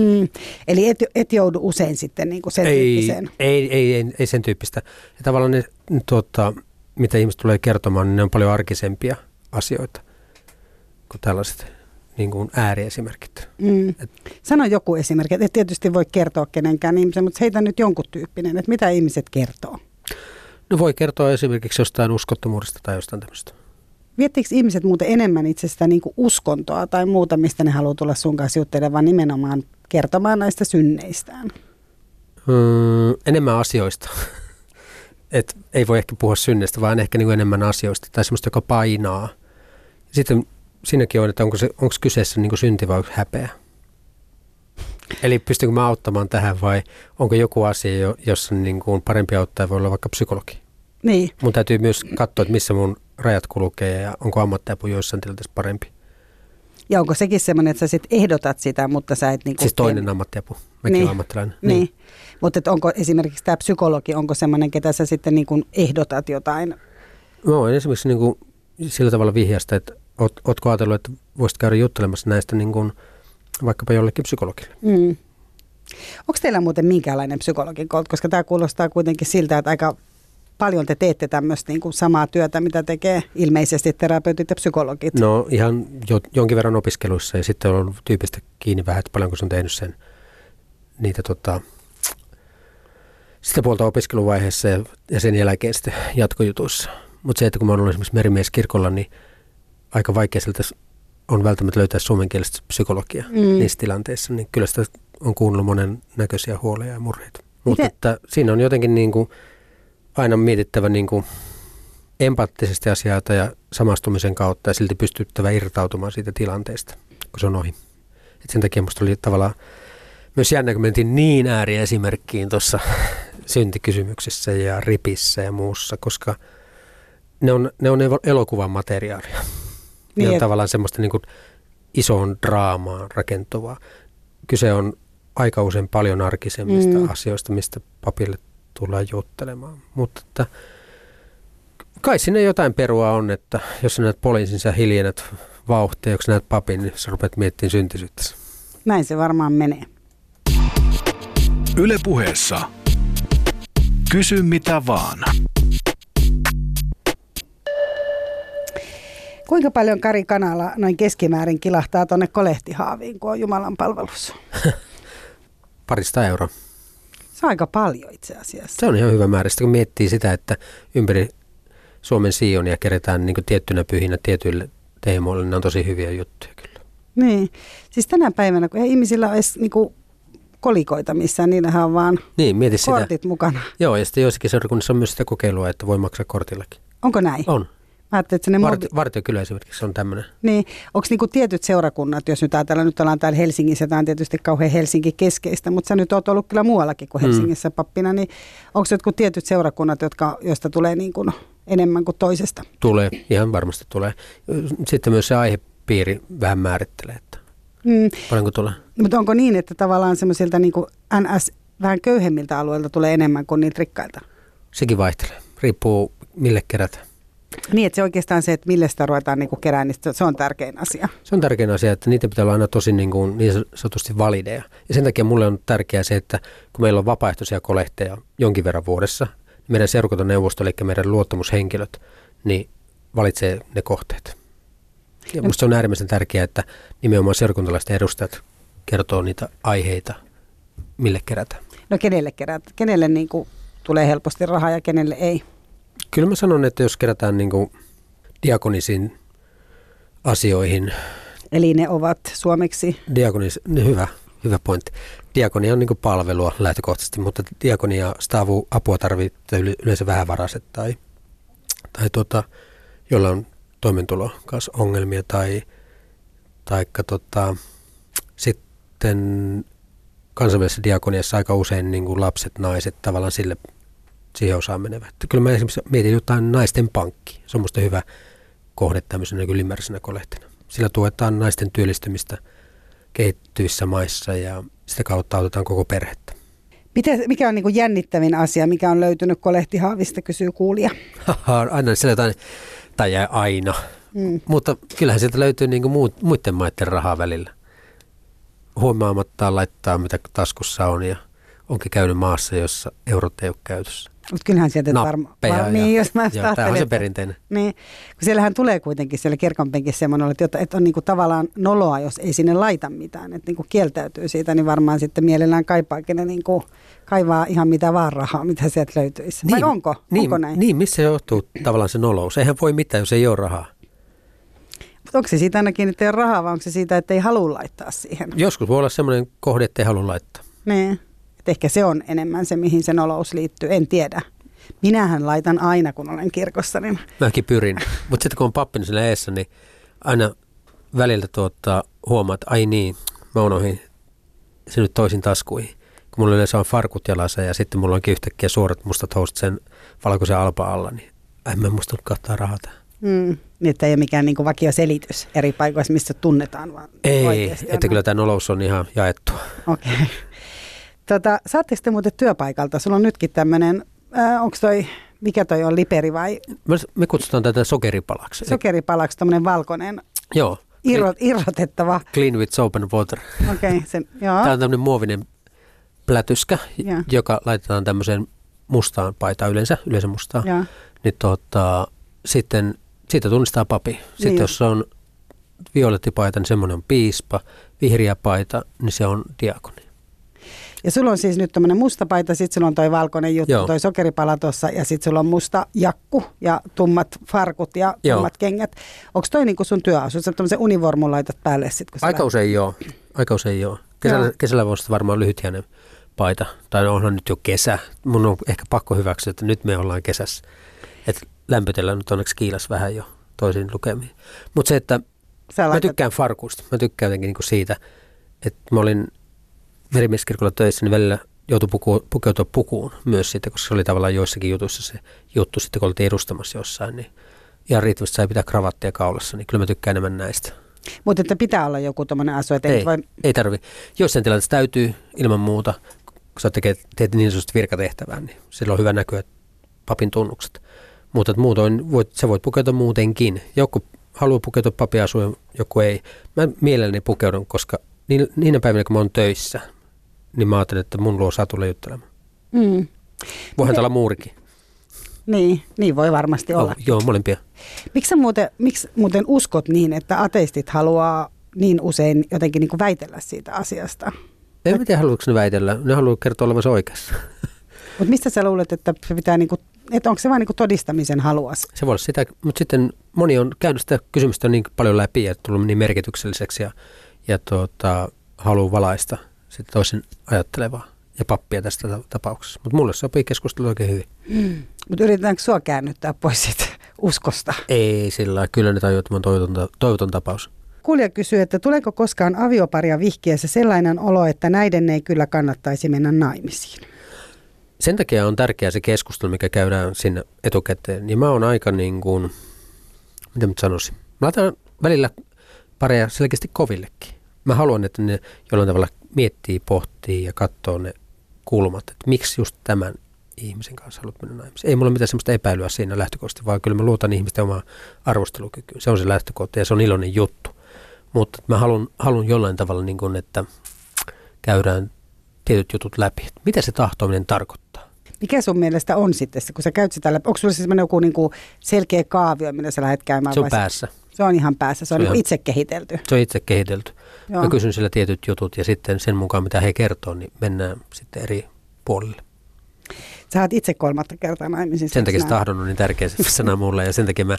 Eli et joudu usein sitten niin kuin sen tyyppiseen? Ei sen tyyppistä. Ja tavallaan ne, mitä ihmiset tulee kertomaan, niin ne on paljon arkisempia asioita kuin tällaiset niin kuin ääriesimerkit. Sano joku esimerkki. Et tietysti voi kertoa kenenkään ihmisen, mutta heitä nyt jonkun tyyppinen. Että mitä ihmiset kertoo? No voi kertoa esimerkiksi jostain uskottomuudesta tai jostain tämmöistä. Viettikö ihmiset muuten enemmän itse sitä niin kuin uskontoa tai muuta, mistä ne haluaa tulla sun kanssa juttelemaan, vaan nimenomaan kertomaan näistä synneistään? Enemmän asioista. Et ei voi ehkä puhua synneistä, vaan ehkä niin kuin enemmän asioista tai semmoista, joka painaa. Sitten siinäkin on, että onko kyseessä niin kuin synti vai häpeä. Eli pystynkö mä auttamaan tähän vai onko joku asia, jossa niin kuin parempi auttaja voi olla vaikka psykologi? Niin. Mun täytyy myös katsoa, että missä mun rajat kulkee ja onko ammattiapu joissain tilanteessa parempi. Ja onko sekin semmoinen, että sä sit ehdotat sitä, mutta sä et niin kuin... Siis toinen ammattiapu, mäkin olen ammattilainen. Niin. Mutta onko esimerkiksi tämä psykologi, onko semmoinen, ketä sä sitten niin kuin ehdotat jotain? No esimerkiksi niin kuin sillä tavalla vihjasta, että ootko ajatellut, että voisit käydä juttelemassa näistä niin kuin vaikkapa jollekin psykologille? Onko teillä muuten minkäänlainen psykologin koulutus? Koska tämä kuulostaa kuitenkin siltä, että aika paljon te teette tämmöistä niin kuin samaa työtä, mitä tekee ilmeisesti terapeutit ja psykologit. No ihan jonkin verran opiskeluissa ja sitten on tyypistä kiinni vähän, että paljonko se on tehnyt sen niitä sitä puolta opiskeluvaiheessa ja sen jälkeen sitten jatkojutuissa. Mutta se, että kun mä oon ollut esimerkiksi merimieskirkolla, niin aika vaikea sieltä on välttämättä löytää suomenkielistä psykologiaa niissä tilanteissa, niin kyllä sitä on kuunnellut monen näköisiä huoleja ja murheita. Mutta että siinä on jotenkin niin kuin aina mietittävä niin kuin empaattisesti asioita ja samastumisen kautta ja silti pystyttävä irtautumaan siitä tilanteesta, kun se on ohi. Et sen takia musta oli tavallaan myös jännä, kun mentiin niin ääriesimerkkiin tuossa syntikysymyksessä ja ripissä ja muussa, koska ne on elokuvan materiaalia. Niin, ne on tavallaan semmoista niin kuin isoon draamaan rakentuvaa. Kyse on aika usein paljon arkisemmista asioista, mistä papille tullaan juttelemaan. Mutta että kai sinne jotain perua on, että jos sä näet poliisin, sä hiljennät vauhtia, jos sä näet papin, niin sä rupeat miettimään syntisyyttä. Näin se varmaan menee. Yle Puheessa. Kysy mitä vaan. Kuinka paljon Kari Kanala noin keskimäärin kilahtaa tuonne kolehtihaaviin, kun on Jumalan palvelus? €200. Se on aika paljon itse asiassa. Se on ihan hyvä määrä. Sitten kun miettii sitä, että ympäri Suomen Sionia kerätään niin kuin tiettynä pyhinä tietyille teemoille, niin ne on tosi hyviä juttuja kyllä. Niin. Siis tänä päivänä, kun ei ihmisillä ole edes niin kuin kolikoita missään, niillähän on vaan kortit sitä mukana. Joo, ja sitten joissakin seurakunnissa on myös sitä kokeilua, että voi maksaa kortillakin. Onko näin? On. Vartio kyllä esimerkiksi on tämmöinen. Niin. Onko niinku tietyt seurakunnat, jos nyt ajatellaan, nyt ollaan täällä Helsingissä, tämä on tietysti kauhean Helsinki-keskeistä, mutta sä nyt oot ollut kyllä muuallakin kuin Helsingissä pappina, niin onko jotkut tietyt seurakunnat, joista tulee niin kuin enemmän kuin toisesta? Tulee, ihan varmasti tulee. Sitten myös se aihepiiri vähän määrittelee, että paljonko tulee. Mutta onko niin, että tavallaan semmoisilta niin kuin NS vähän köyhemmiltä alueilta tulee enemmän kuin niitä rikkailta? Sekin vaihtelee, riippuu mille kerätään. Niin, että se oikeastaan se, että millä sitä ruvetaan niin kerään, niin se on tärkein asia. Se on tärkein asia, että niitä pitää olla aina tosi niin sanotusti valideja. Ja sen takia mulle on tärkeää se, että kun meillä on vapaaehtoisia kolehteja jonkin verran vuodessa, niin meidän seurakuntaneuvosto, eli meidän luottamushenkilöt, niin valitsee ne kohteet. Ja minusta se on äärimmäisen tärkeää, että nimenomaan seurakuntalaisten edustajat kertoo niitä aiheita, mille kerätään. No kenelle kerätään? Kenelle niin kuin tulee helposti rahaa ja kenelle ei? Kyllä mä sanon, että jos kerätään niin kuin diakonisiin asioihin. Eli ne ovat suomeksi? Hyvä pointti. Diakonia on niin kuin palvelua lähtökohtaisesti, mutta diakonia sitä apua tarvitsee yleensä vähävaraiset tai jolla on toimeentulon kanssa ongelmia tai sitten kansainvälisessä diakoniassa aika usein niin kuin lapset, naiset tavallaan siihen osaan menevät. Kyllä mä esimerkiksi mietin jotain naisten pankki. Se on musta hyvä kohde tämmöisenä ylimääräisenä kolehtina. Sillä tuetaan naisten työllistymistä kehittyvissä maissa ja sitä kautta autetaan koko perhettä. Mikä on niin kuin jännittävin asia, mikä on löytynyt kolehtihaavista, kysyy kuulija. Aina sillä jotain, tai aina. Mutta kyllähän sieltä löytyy niin kuin muiden maiden rahaa välillä. Huomaamattaan laittaa, mitä taskussa on ja onkin käynyt maassa, jossa eurot ei ole käytössä. Mutta kyllähän sieltä tämä on se perinteinen. Niin, kun siellähän tulee kuitenkin siellä kirkonpenkissä semmoinen, että on niinku tavallaan noloa, jos ei sinne laita mitään. Että niinku kieltäytyy siitä, niin varmaan sitten mielellään kaivaa ihan mitä vaan rahaa, mitä sieltä löytyisi. Vai onko näin? Niin, missä johtuu tavallaan se nolous? Eihän voi mitään, jos ei ole rahaa. Mutta onko se siitä ainakin, että ei ole rahaa, vai onko se siitä, että ei halua laittaa siihen? Joskus voi olla semmoinen kohde, että ei halua laittaa. Niin. Ehkä se on enemmän se, mihin se nolous liittyy. En tiedä. Minähän laitan aina, kun olen kirkossa. Niin. Mäkin pyrin. Mutta sitten kun on pappina siellä eessä, niin aina välillä huomaat, että ai niin, mä unohdin se nyt toisin taskuihin. Kun mulla yleensä on farkut jalassa ja sitten mulla onkin yhtäkkiä suorat mustat housut sen valkoisen alpa alla, niin en mä musta kattaa rahaa tähän. Että ei ole mikään niin kuin vakio selitys eri paikoissa, missä tunnetaan. Vaan ei, että kyllä tämä nolous on ihan jaettua. Okei. Okay. Saatteko te muuten työpaikalta? Sulla on nytkin tämmöinen, mikä toi on, liperi vai? Me kutsutaan tätä sokeripalaksi. Sokeripalaksi, tämmöinen valkoinen, joo, irrotettava. Clean with soap and water. Okay, joo. Tämä on tämmöinen muovinen plätyskä, ja joka laitetaan tämmöiseen mustaan paitaan, yleensä mustaan. Ja. Niin sitten siitä tunnistaa papi. Sitten niin, jos on violettipaita, niin semmoinen on piispa. Vihreä paita, niin se on diakoni. Ja sulla on siis nyt tämmöinen musta paita, sitten sulla on toi valkoinen juttu, Joo. Toi sokeripala tuossa ja sitten sulla on musta jakku ja tummat farkut ja tummat kengät. Onko toi niinku sun työasu? Sä tämmöisen univormun laitat päälle sitten? Aika usein joo. Kesällä voisi varmaan lyhytjäinen paita. Tai onhan nyt jo kesä. Mun on ehkä pakko hyväksyä, että nyt me ollaan kesässä. Et lämpötellään nyt onneksi kiilas vähän jo toisiin lukemiin. Mutta se, että mä tykkään farkuista. Mä tykkään jotenkin niinku siitä, että mä olin merimieskirkolla töissä, niin välillä joutui pukeutua pukuun myös siitä, koska se oli tavallaan joissakin jutuissa se juttu sitten, kun oltiin edustamassa jossain, niin ihan riittävästi sai pitää kravattia kaulassa, niin kyllä mä tykkään enemmän näistä. Mutta että pitää olla joku tommoinen asu, että ei tarvi. Joissain tilanteessa täytyy ilman muuta, kun sä teet niin sanotusti virkatehtävää, niin sillä on hyvä näkyä papin tunnukset. Mutta muutoin sä voit pukeutua muutenkin. Joku haluaa pukeutua papin asuun, joku ei. Mä mielelläni pukeudun, koska niinä päivinä, kun mä oon töissä, niin mä ajattelin, että mun luo saa tulla juttelemaan. Voihan täällä muurikin. Niin voi varmasti olla. Joo, molempia. Miksi muuten uskot niin, että ateistit haluaa niin usein jotenkin niin kuin väitellä siitä asiasta? En tiedä, haluatko ne väitellä. Ne haluaa kertoa olevansa oikeassa. Mutta mistä sä luulet, että se pitää niin kuin, että onko se vain niin kuin todistamisen haluas? Se voi olla sitä, mutta sitten moni on käynyt sitä kysymystä niin paljon läpi ja tullut niin merkitykselliseksi ja haluaa valaista sitten toisin ajattelevaa ja pappia tästä tapauksessa. Mutta mulle sopii keskustelu oikein hyvin. Mutta yritetäänkö sua käännyttää pois siitä uskosta? Ei sillä. Kyllä ne tajuu, että mä oon toivoton tapaus. Kuulija kysyy, että tuleeko koskaan avioparia vihkiessä sellainen olo, että näiden ei kyllä kannattaisi mennä naimisiin? Sen takia on tärkeää se keskustelu, mikä käydään sinne etukäteen. Niin mä oon aika niin kuin, mitä mä sanoisin, mä laitan välillä pareja selkeästi kovillekin. Mä haluan, että ne jollain tavalla miettii, pohtii ja katsoo ne kulmat, että miksi just tämän ihmisen kanssa haluat mennä naimisiin. Ei mulla ole mitään sellaista epäilyä siinä lähtökohtaisesti, vaan kyllä mä luotan ihmisten omaan arvostelukykyyn. Se on se lähtökohta ja se on iloinen juttu. Mutta mä haluan jollain tavalla, niin kun, että käydään tietyt jutut läpi. Että mitä se tahtominen tarkoittaa? Mikä sun mielestä on sitten, kun sä käyt sitä läpi? Onko sulla siis joku selkeä kaavio, millä sä lähdet käymään? Se on päässä. Se on ihan päässä, se on ihan itse kehitelty. Se on itse kehitelty. Joo. Mä kysyn sillä tietyt jutut ja sitten sen mukaan mitä he kertoo, niin mennään sitten eri puolille. Sä oot itse kolmatta kertaa naimisissa. Sen takia se tahdon on niin tärkeä sana mulle ja sen takia mä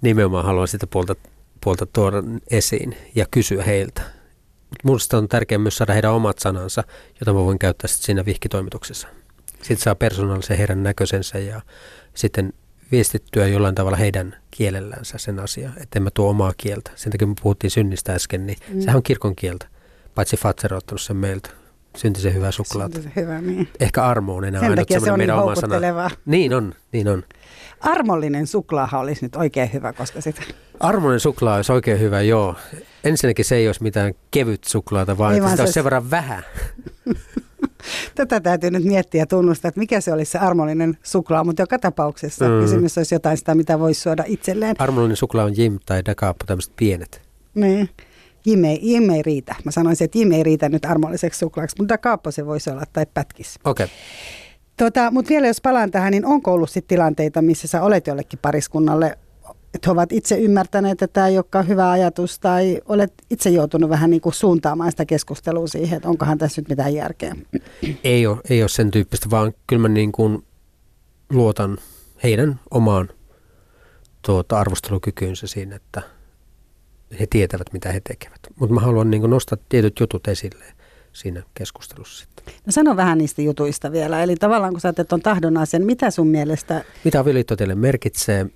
nimenomaan haluan sitä puolta tuoda esiin ja kysyä heiltä. Minusta on tärkeää myös saada heidän omat sanansa, jota mä voin käyttää sitten siinä vihkitoimituksessa. Sitten saa persoonallisen heidän näköisensä ja sitten viestittyä jollain tavalla heidän kielellänsä sen asian, ettei mä tuo omaa kieltä. Sen takia me puhuttiin synnistä äsken, niin sehän on kirkon kieltä, paitsi Fatser on ottanut sen meiltä. Syntisen hyvää suklaata. Syntisen hyvää, niin. Ehkä armo on enää ainut semmoinen meidän oma sana. Niin on, niin on. Armollinen suklaahan olisi nyt oikein hyvä, koska sitä... Armollinen suklaa olisi oikein hyvä, joo. Ensinnäkin se ei olisi mitään kevyt suklaata, vaan sitä olisi sen verran vähän. Tätä täytyy nyt miettiä ja tunnustaa, että mikä se olisi se armollinen suklaa, mutta joka tapauksessa kysymys olisi jotain sitä, mitä voisi syödä itselleen. Armollinen suklaa on jim tai dakaappo, tämmöiset pienet. Niin. Jim ei riitä. Mä sanoisin, että jim ei riitä nyt armolliseksi suklaaksi, mutta kaappo se voisi olla tai pätkis. Okei. Okay. Mutta vielä jos palaan tähän, niin onko ollut sit tilanteita, missä sä olet jollekin pariskunnalle, että he ovat itse ymmärtäneet, että tämä ei olekaan hyvä ajatus, tai olet itse joutunut vähän niin kuin suuntaamaan sitä keskustelua siihen, että onkohan tässä nyt mitään järkeä? Ei ole sen tyyppistä, vaan kyllä mä niin kuin luotan heidän omaan arvostelukykyynsä siinä, että he tietävät, mitä he tekevät. Mutta mä haluan niin kuin nostaa tietyt jutut esille siinä keskustelussa sitten. No sano vähän niistä jutuista vielä. Eli tavallaan kun sä ajattelet tuon tahdon asian, mitä sun mielestä... Mitä avioliitto teille merkitsee?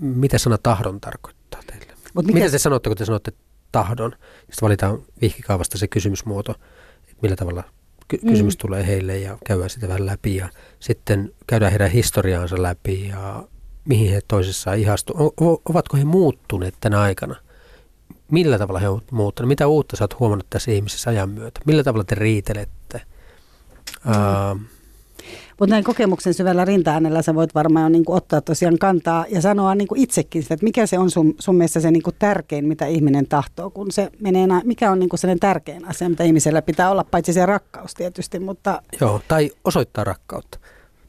Mitä sana tahdon tarkoittaa teille? Mitä te sanotte, kun te sanotte tahdon? Sitten valitaan vihkikaavasta se kysymysmuoto, että millä tavalla kysymys tulee heille ja käydään sitä vähän läpi. Ja sitten käydään heidän historiaansa läpi ja... Mihin he toisessaan ihastuvat? Ovatko he muuttuneet tänä aikana? Millä tavalla he ovat muuttuneet? Mitä uutta sä oot huomannut tässä ihmisessä ajan myötä? Millä tavalla te riitelette? Mutta näin kokemuksen syvällä rinta-äänellä sä voit varmaan niin kuin ottaa tosiaan kantaa ja sanoa niin kuin itsekin sitä, että mikä se on sun mielestä se niin kuin tärkein, mitä ihminen tahtoo, kun se menee, mikä on niin kuin sellainen tärkein asia, mitä ihmisellä pitää olla, paitsi se rakkaus tietysti, mutta... Joo, tai osoittaa rakkautta.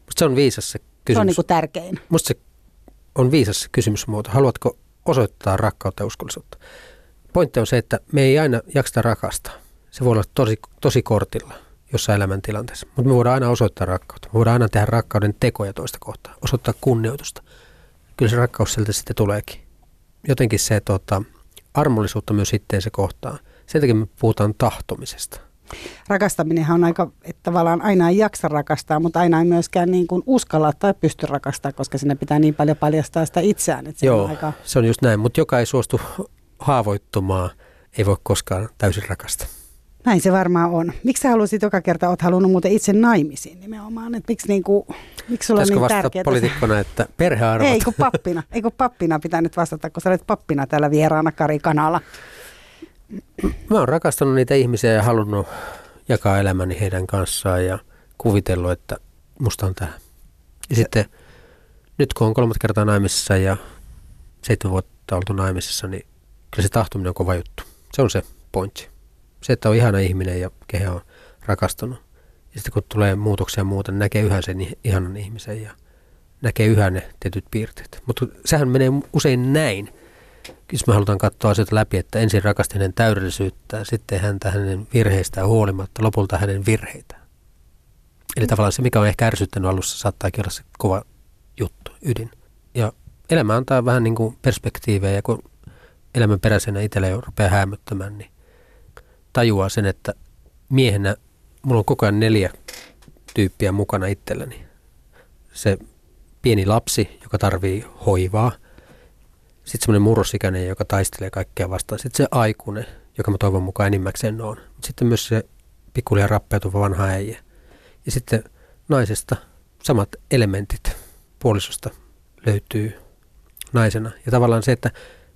Musta se on viisas se kysymys. Se on niin kuin tärkein. Musta se on viisas kysymysmuoto. Haluatko osoittaa rakkautta ja uskollisuutta? Pointti on se, että me ei aina jaksa rakastaa. Se voi olla tosi kortilla jossain elämäntilanteessa. Mutta me voidaan aina osoittaa rakkautta. Me voidaan aina tehdä rakkauden tekoja toista kohtaa. Osoittaa kunnioitusta. Kyllä se rakkaus sieltä sitten tuleekin. Jotenkin se armollisuutta myös itteensä kohtaan. Sen takia me puhutaan tahtomisesta. Rakastaminenhan on aika, että tavallaan aina ei jaksa rakastaa, mutta aina ei myöskään niin kuin uskalla tai pysty rakastamaan, koska sinne pitää niin paljon paljastaa sitä itseään. Että joo, se on just näin, mutta joka ei suostu haavoittumaan, ei voi koskaan täysin rakastaa. Näin se varmaan on. Miksi sä halusit joka kerta, oot halunnut muuten itse naimisiin nimenomaan, että miksi sulla on niin tärkeää? Tässä poliitikkona, että perhearvot? Ei kun pappina pitää nyt vastata, kun sä olet pappina täällä vieraana Kari Kanala. Mä oon rakastanut niitä ihmisiä ja halunnut jakaa elämäni heidän kanssaan ja kuvitellut, että musta on tähän. Ja sitten nyt kun on 3 kertaa naimisissa ja 7 vuotta oltu naimisissa, niin kyllä se tahtominen on kova juttu. Se on se pointti. Se, että on ihana ihminen ja kehen on rakastanut. Ja sitten kun tulee muutoksia ja muuta, niin näkee yhä sen ihanan ihmisen ja näkee yhä ne tietyt piirteet. Mutta sehän menee usein näin. Jos me halutaan katsoa asioita läpi, että ensin rakasti hänen täydellisyyttään, sitten häntä hänen virheistään huolimatta, lopulta hänen virheitään. Eli tavallaan se, mikä on ehkä ärsyttänyt alussa, saattaakin olla se kova juttu, ydin. Ja elämä antaa vähän niin kuin perspektiivejä, ja kun elämän peräisenä itsellä rupeaa häämöttämään, niin tajuaa sen, että miehenä mulla on koko ajan 4 tyyppiä mukana itselläni. Se pieni lapsi, joka tarvii hoivaa. Sitten semmoinen murrosikäinen, joka taistelee kaikkea vastaan. Sitten se aikuinen, joka mä toivon mukaan enimmäkseen on. Sitten myös se pikkuliaan rappeutuva vanha äijä. Ja sitten naisesta samat elementit puolisosta löytyy naisena. Ja tavallaan se, että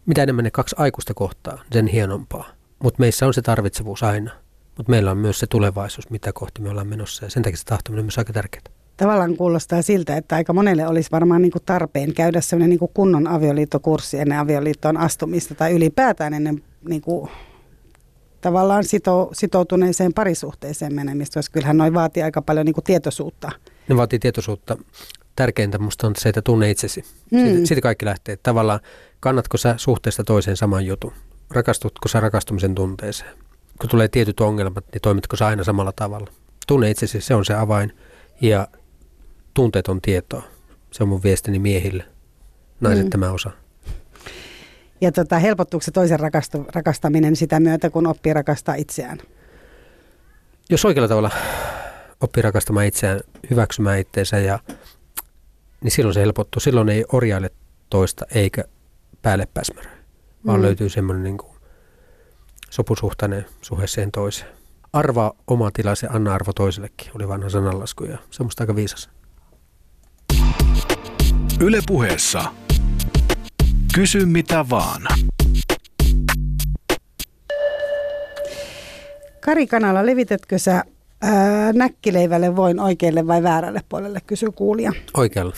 mitä enemmän ne 2 aikuista kohtaa, sen hienompaa. Mutta meissä on se tarvitsevuus aina. Mutta meillä on myös se tulevaisuus, mitä kohti me ollaan menossa. Ja sen takia se tahtominen on myös aika tärkeää. Tavallaan kuulostaa siltä, että aika monelle olisi varmaan niin kuin tarpeen käydä sellainen niin kuin kunnon avioliittokurssi ennen avioliittoon astumista tai ylipäätään ennen niin kuin, tavallaan sitoutuneeseen parisuhteeseen menemistä, koska kyllähän noi vaatii aika paljon niin kuin tietoisuutta. Ne vaatii tietoisuutta. tärkeintä musta on se, että tunne itsesi. Siitä kaikki lähtee. Tavallaan kannatko sä suhteesta toiseen saman jutun? Rakastutko sä rakastumisen tunteeseen? Kun tulee tietyt ongelmat, niin toimitko sä aina samalla tavalla? Tunne itsesi, se on se avain. Ja tunteet on tietoa. Se on mun viestini miehille. Naiset tämä osaa. Ja helpottuuko se toisen rakastaminen sitä myötä, kun oppii rakastaa itseään? Jos oikealla tavalla oppii rakastamaan itseään, hyväksymään itseensä, niin silloin se helpottuu. Silloin ei orjaile toista eikä päälle pääsmärä, vaan löytyy semmoinen niin kuin sopusuhtainen suhe siihen toiseen. Arvaa oma tilasi ja anna arvo toisellekin, oli vanha sananlasku ja se on musta aika viisas. Yle Puheessa. Kysy mitä vaan. Kari Kanala, levitätkö sä näkkileivälle voin oikealle vai väärälle puolelle, kysyy kuulija. Oikealle.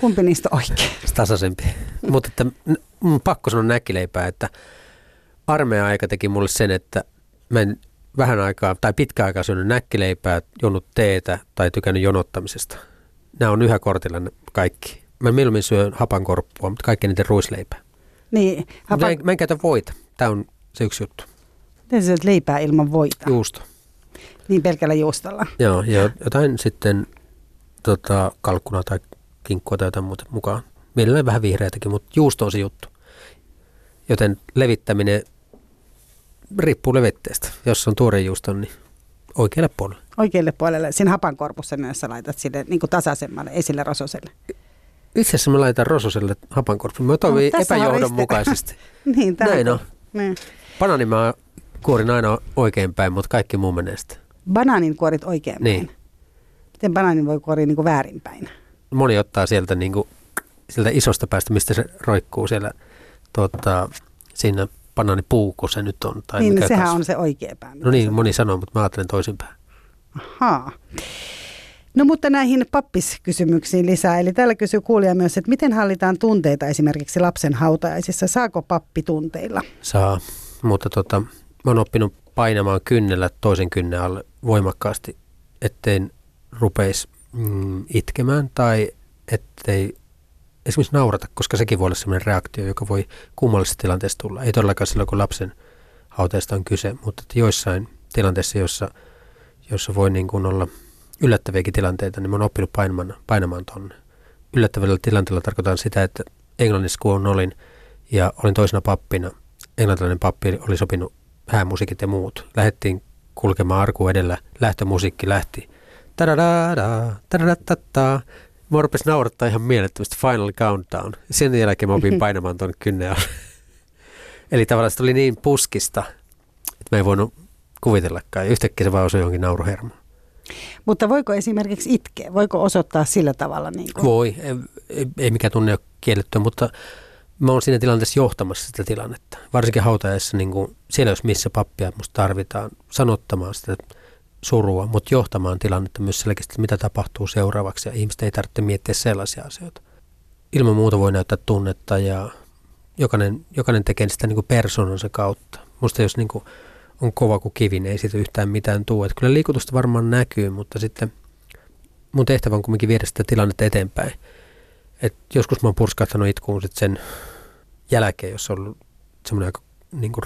Kumpi niistä oikein? Tasaisempi. Mutta mun pakko sanoa näkkileipää, että armeijan aika teki mulle sen, että mä en vähän aikaa tai pitkä aikaa syönyt näkkileipää, jonut teetä tai tykännyt jonottamisesta. Nämä on yhä kortilla kaikki. Mä mieluummin syön hapankorppua, mutta kaikki niiden ruisleipää. Niin, mä en käytä voita. Tämä on se yksi juttu. Miten sä syöt leipää ilman voita? Juusto. Niin pelkällä juustolla. Joo, ja jotain sitten kalkkunaa tai kinkkua tai jotain muuta mukaan. Mielellään vähän vihreätäkin, mutta juusto on se juttu. Joten levittäminen riippuu levitteestä. Jos on tuore juusto, niin oikealle puolelle. Oikealle puolelle. Siinä hapankorpussa myös sä laitat sille niin kuin tasaisemmalle, ei sille rososelle. Itse asiassa mä laitan rososelle hapankorppuun. Mä toimin epäjohdonmukaisesti. Niin, näin on. Niin. Banaanin mä kuorin aina oikein päin, mutta kaikki muu menee sitä. Banaanin kuorit oikein päin? Niin. Miten banaanin voi kuoria niin kuin väärinpäin? Moni ottaa sieltä, niin kuin, sieltä isosta päästä, mistä se roikkuu siellä siinä banaanipuuko se nyt on. Tai niin, sehän on se oikea pää. No niin, moni sanoo, mutta mä ajattelen toisinpäin. Ahaa. No mutta näihin pappiskysymyksiin lisää. Eli täällä kysyy kuulija myös, että miten hallitaan tunteita esimerkiksi lapsen hautajaisissa? Saako pappi tunteilla? Saa, mutta mä oon oppinut painamaan kynnellä toisen kynnen alle voimakkaasti, ettei rupeisi itkemään tai ettei esimerkiksi naurata, koska sekin voi olla sellainen reaktio, joka voi kummallisessa tilanteessa tulla. Ei todellakaan silloin, kun lapsen hautajaisista on kyse, mutta joissain tilanteissa, jossa voi niin kuin olla yllättäviäkin tilanteita, niin mä oon oppinut painamaan tonne. Yllättävällä tilanteella tarkoitan sitä, että Englannissa kun olin toisena pappina, englantilainen pappi oli sopinut häämusiikit ja muut. Lähdettiin kulkemaan arkua edellä, lähtömusiikki lähti. Tadadadaa, tadadatataa. Mä rupesin naurattaa ihan mielettömästi Final Countdown. Sen jälkeen mä opin painamaan tuonne kynneen. Eli tavallaan se oli niin puskista, että mä en voinut kuvitellakaan. Yhtäkkiä se vaan osui johonkin nauruhermoon. Mutta voiko esimerkiksi itkeä? Voiko osoittaa sillä tavalla? Niin kuin? Voi. Ei mikään tunne ole kiellettyä, mutta mä oon siinä tilanteessa johtamassa sitä tilannetta. Varsinkin hautajaisissa, niin kuin siellä jos missä pappia musta tarvitaan sanottamaan sitä surua, mutta johtamaan tilannetta myös selkeästi, mitä tapahtuu seuraavaksi. Ja ihmiset ei tarvitse miettiä sellaisia asioita. Ilman muuta voi näyttää tunnetta ja jokainen tekee sitä niin kuin persoonansa kautta. Musta jos niin kuin on kova kuin kivi, niin ei siitä yhtään mitään tule. Että kyllä liikutusta varmaan näkyy, mutta sitten mun tehtävä on kuitenkin viedä sitä tilannetta eteenpäin. Et joskus mä oon purskahtanut itkuun sit sen jälkeen, jos on ollut semmoinen aika niin kuin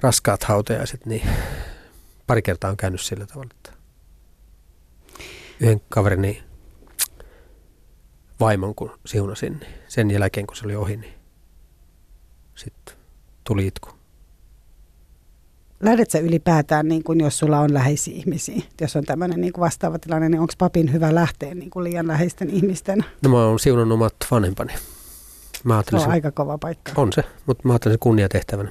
raskaat hautajaiset, niin pari kertaa on käynyt sillä tavalla, että yhden kaverini vaimon kun siunasin, niin sen jälkeen kun se oli ohi, niin sitten tuli itku. Lähdetkö ylipäätään, niin kun jos sulla on läheisiä ihmisiä? Jos on tämmöinen niin vastaava tilanne, niin onko papin hyvä lähteä niin liian läheisten ihmisten? No mä oon siunan omat vanhempani. Se on aika kova paikka. On se, mutta mä ajattelen sen kunniatehtävänä.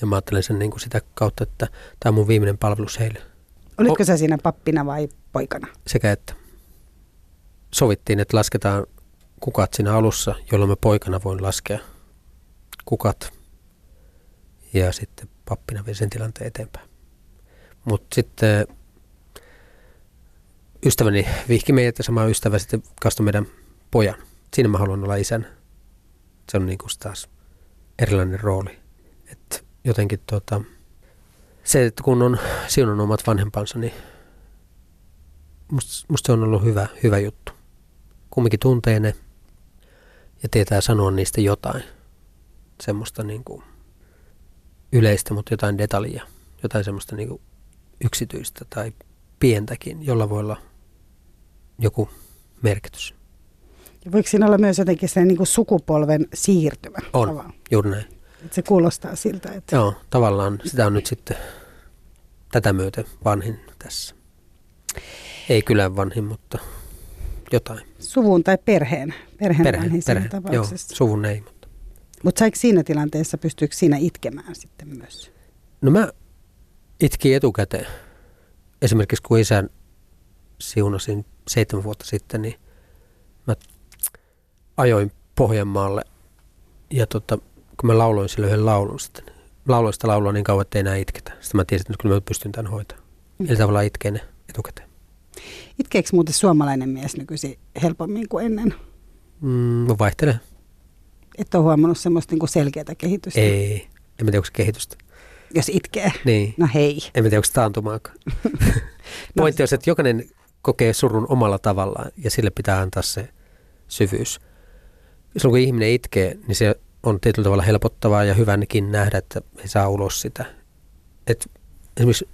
Ja mä ajattelen sen niin kuin sitä kautta, että tämä on mun viimeinen palvelus heille. Olitko sä siinä pappina vai poikana? Sekä että. Sovittiin, että lasketaan kukat siinä alussa, jolloin mä poikana voin laskea kukat. Ja sitten pappina vie sen tilanteen eteenpäin. Mutta sitten ystäväni vihki meidät ja sama ystävä sitten kastoi meidän pojan. Siinä mä haluan olla isän. Se on niinku taas erilainen rooli. Et jotenkin se, että kun on siunan omat vanhempansa, niin musta se on ollut hyvä juttu. Kumminkin tuntee ne ja tietää sanoa niistä jotain. Semmoista niin kuin yleistä, mutta jotain detaljia. Jotain semmoista niin kuin yksityistä tai pientäkin, jolla voi olla joku merkitys. Ja voiko siinä olla myös jotenkin se niin kuin sukupolven siirtymä? On, juuri näin. Että se kuulostaa siltä, että... Joo, tavallaan sitä on nyt sitten tätä myöten vanhin tässä. Ei kyllä vanhin, mutta jotain. Suvun tai perheen vanhin siinä tapauksessa. Joo, suvun ei. Mutta saiko siinä tilanteessa, pystyykö siinä itkemään sitten myös? No mä itkin etukäteen. Esimerkiksi kun isän siunasin 7 vuotta sitten, niin mä ajoin Pohjanmaalle ja kun mä lauloin sille yhden laulun sitten. Lauloin sitä laulua niin kauan, että ei enää itketä. Sitten mä tiesin, että nyt kyllä mä pystyn tämän hoitamaan. Eli tavallaan itkee ne etukäteen. Itkeekö muuten suomalainen mies nykyisin helpommin kuin ennen? No vaihtelee. Et ole huomannut semmoista niinku selkeätä kehitystä? Ei. En mä tiedä, onko se kehitystä. Jos itkee? Niin. No hei. En mä tiedä, onko se taantumaakaan. Pointti on se, että jokainen kokee surun omalla tavallaan ja sille pitää antaa se syvyys. Silloin kun ihminen itkee, niin se on tietyllä tavalla helpottavaa ja hyvänkin nähdä, että ei saa ulos sitä. Et esimerkiksi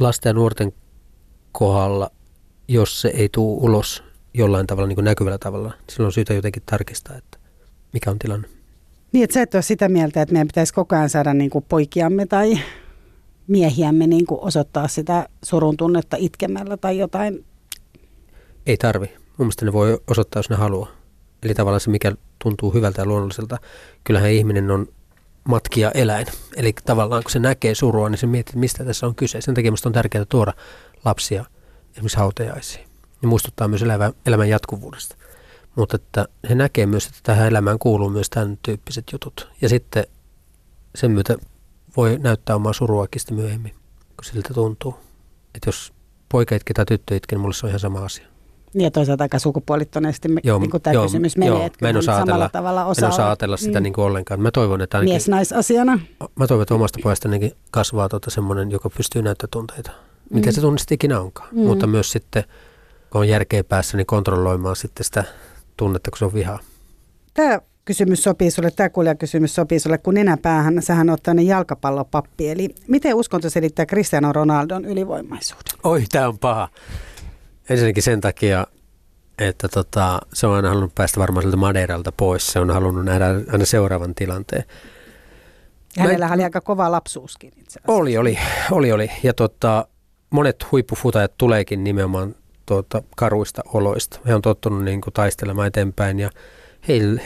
lasten ja nuorten kohdalla, jos se ei tule ulos jollain tavalla, niin kuin näkyvällä tavalla, niin silloin on syytä jotenkin tarkistaa, että mikä on tilanne. Niin, että sä et ole sitä mieltä, että meidän pitäisi koko ajan saada niin kuin poikiamme tai miehiämme niin kuin osoittaa sitä surun tunnetta itkemällä tai jotain? Ei tarvi. Mun mielestä ne voi osoittaa, jos ne haluaa. Eli tavallaan se, mikä tuntuu hyvältä ja luonnolliselta. Kyllähän ihminen on matkia eläin. Eli tavallaan kun se näkee surua, niin se miettii, mistä tässä on kyse. Sen takia minusta on tärkeää tuoda lapsia esimerkiksi hautajaisiin. Ja muistuttaa myös elämän jatkuvuudesta. Mutta että he näkee myös, että tähän elämään kuuluu myös tämän tyyppiset jutut. Ja sitten sen myötä voi näyttää omaa suruakin sitten myöhemmin, kun siltä tuntuu. Että jos poika itki tai tyttö itki, niin mulle se on ihan sama asia. Ja toisaalta aika sukupuolittuneesti niin tämä kysymys menee, että kyllä samalla tavalla osaa. En osaa ajatella sitä niin kuin ollenkaan. Mä toivon, että ainakin... Mies-naisasiana. Mä toivon, että omasta pojasta ainakin kasvaa semmoinen, joka pystyy näyttämään tunteita. Mitä se tunne sitten ikinä onkaan. Mutta myös sitten, kun on järkeä päässä, niin kontrolloimaan sitten sitä tunnetta, kun se on vihaa. Tämä kysymys sopii sulle, tämä kuulijakysymys sopii sulle, kun nenäpäähän sähän oot tämmöinen jalkapallopappi. Eli miten uskonto selittää Cristiano Ronaldon ylivoimaisuuden? Oi, tämä on paha. Ensinnäkin sen takia, että se on aina halunnut päästä varmaan sieltä Madeiralta pois. Se on halunnut nähdä aina seuraavan tilanteen. Hänellä oli aika kova lapsuuskin itse asiassa. Oli. Ja monet huippufutajat tuleekin nimenomaan karuista oloista. He on tottunut niin kuin taistelemaan eteenpäin ja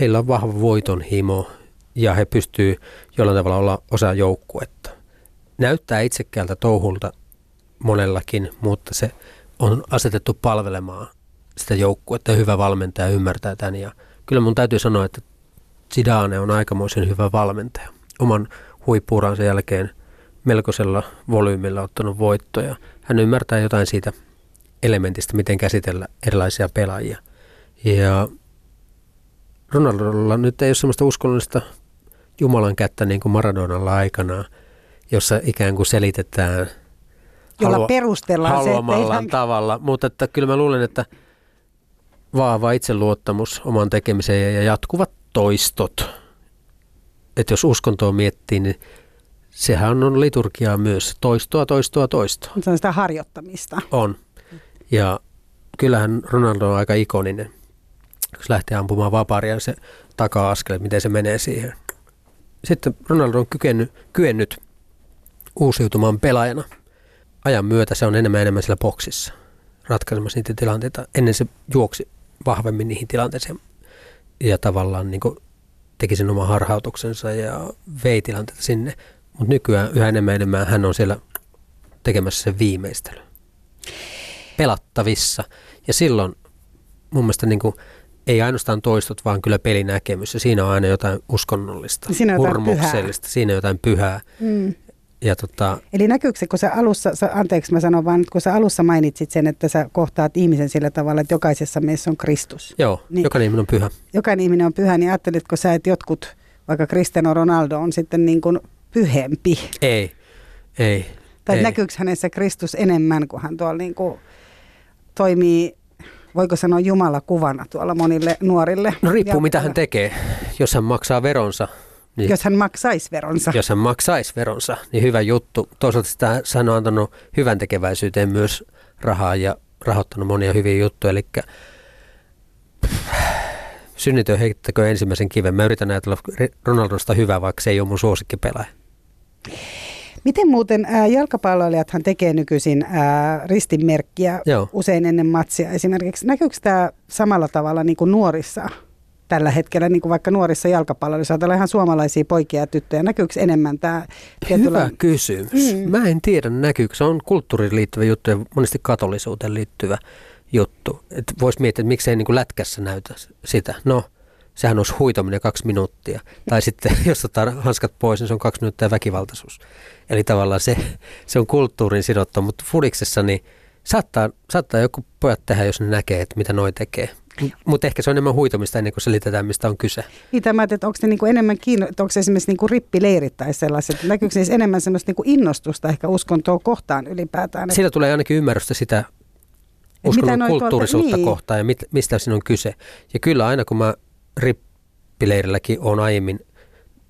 heillä on vahva voiton himo ja he pystyy jollain tavalla olla osa joukkuetta. Näyttää itsekkäältä touhulta monellakin, mutta se on asetettu palvelemaan sitä joukkuetta. Hyvä valmentaja ymmärtää tämän ja kyllä mun täytyy sanoa, että Zidane on aikamoisen hyvä valmentaja. Oman huippu-uransa jälkeen melkoisella volyymilla ottanut voittoja. Hän ymmärtää jotain siitä elementistä, miten käsitellä erilaisia pelaajia. Ja Ronaldolla nyt ei ole sellaista uskonnollista Jumalan kättä niin kuin Maradonalla aikanaan, jossa ikään kuin selitetään jolla perustellaan se, että ihan... tavalla. Mutta että kyllä mä luulen, että vahva itseluottamus oman tekemiseen ja jatkuvat toistot. Että jos uskontoa miettii, niin sehän on liturgiaa myös. Toistoa. Se on sitä harjoittamista. On. Ja kyllähän Ronaldo on aika ikoninen. Jos lähtee ampumaan vaparia, se takaa askel, miten se menee siihen. Sitten Ronaldo on kyennyt uusiutumaan pelaajana. Ajan myötä se on enemmän siellä boksissa ratkaisemassa niitä tilanteita. Ennen se juoksi vahvemmin niihin tilanteisiin ja tavallaan niin kuin teki sen oman harhautuksensa ja vei tilanteita sinne. Mutta nykyään yhä enemmän hän on siellä tekemässä sen viimeistely. Pelattavissa. Ja silloin mun mielestä niin kuin, ei ainoastaan toistot, vaan kyllä pelinäkemys. Ja siinä on aina jotain uskonnollista, hurmuksellista, siinä on jotain pyhää. Ja eli näkyykö se, kun sä alussa, anteeksi mä sanon vaan, kun sä alussa mainitsit sen, että sä kohtaat ihmisen sillä tavalla, että jokaisessa meissä on Kristus. Joo, niin, jokainen ihminen on pyhä. Jokainen ihminen on pyhä, niin ajattelitko sä, että jotkut, vaikka Cristiano Ronaldo on sitten niin kuin pyhempi? Ei. Tai näkyykö hänessä Kristus enemmän kuin hän tuolla niin kuin... toimii, voiko sanoa, Jumala kuvana tuolla monille nuorille. No riippuu mitä hän tekee, jos hän maksaa veronsa. Niin, jos hän maksaisi veronsa. Jos hän maksaisi veronsa, niin hyvä juttu. Toisaalta sitä hän on antanut hyvän tekeväisyyteen myös rahaa ja rahoittanut monia hyviä juttuja. Eli synnytön heittäkö ensimmäisen kiven. Mä yritän ajatella Ronaldosta hyvää, vaikka se ei ole mun suosikkipelaaja. Miten muuten jalkapalloilijathan tekee nykyisin ristinmerkkiä usein ennen matsia esimerkiksi. Näkyykö tämä samalla tavalla niin kuin nuorissa tällä hetkellä, niin kuin vaikka nuorissa jalkapalloissa, ajatellaan ihan suomalaisia poikia ja tyttöjä. Näkyykö enemmän tämä? Hyvä kysymys. Mä en tiedä näkyykö. Se on kulttuuriin liittyvä juttu ja monesti katolisuuteen liittyvä juttu. Voisi miettiä, että miksei niin kuin lätkässä näytä sitä. No, sehän olisi huitominen 2 minuuttia. Tai sitten, jos otetaan hanskat pois, niin se on 2 minuuttia väkivaltaisuus. Eli tavallaan se on kulttuuriin sidottu. Mutta fudiksessa niin saattaa joku pojat tehdä, jos ne näkee, että mitä noi tekee. Mutta ehkä se on enemmän huitomista ennen kuin selitetään, mistä on kyse. Mitä mä ajattelin, että onko ne niinku enemmän onko esimerkiksi niinku rippileirit tai sellaiset? Näkyykö siis enemmän semmoista niinku innostusta ehkä uskontoa kohtaan ylipäätään? Siitä tulee ainakin ymmärrystä sitä uskonnon kulttuurisuutta kohtaan ja mistä siinä on kyse. Ja kyllä aina kun mä rippileirilläkin olen aiemmin,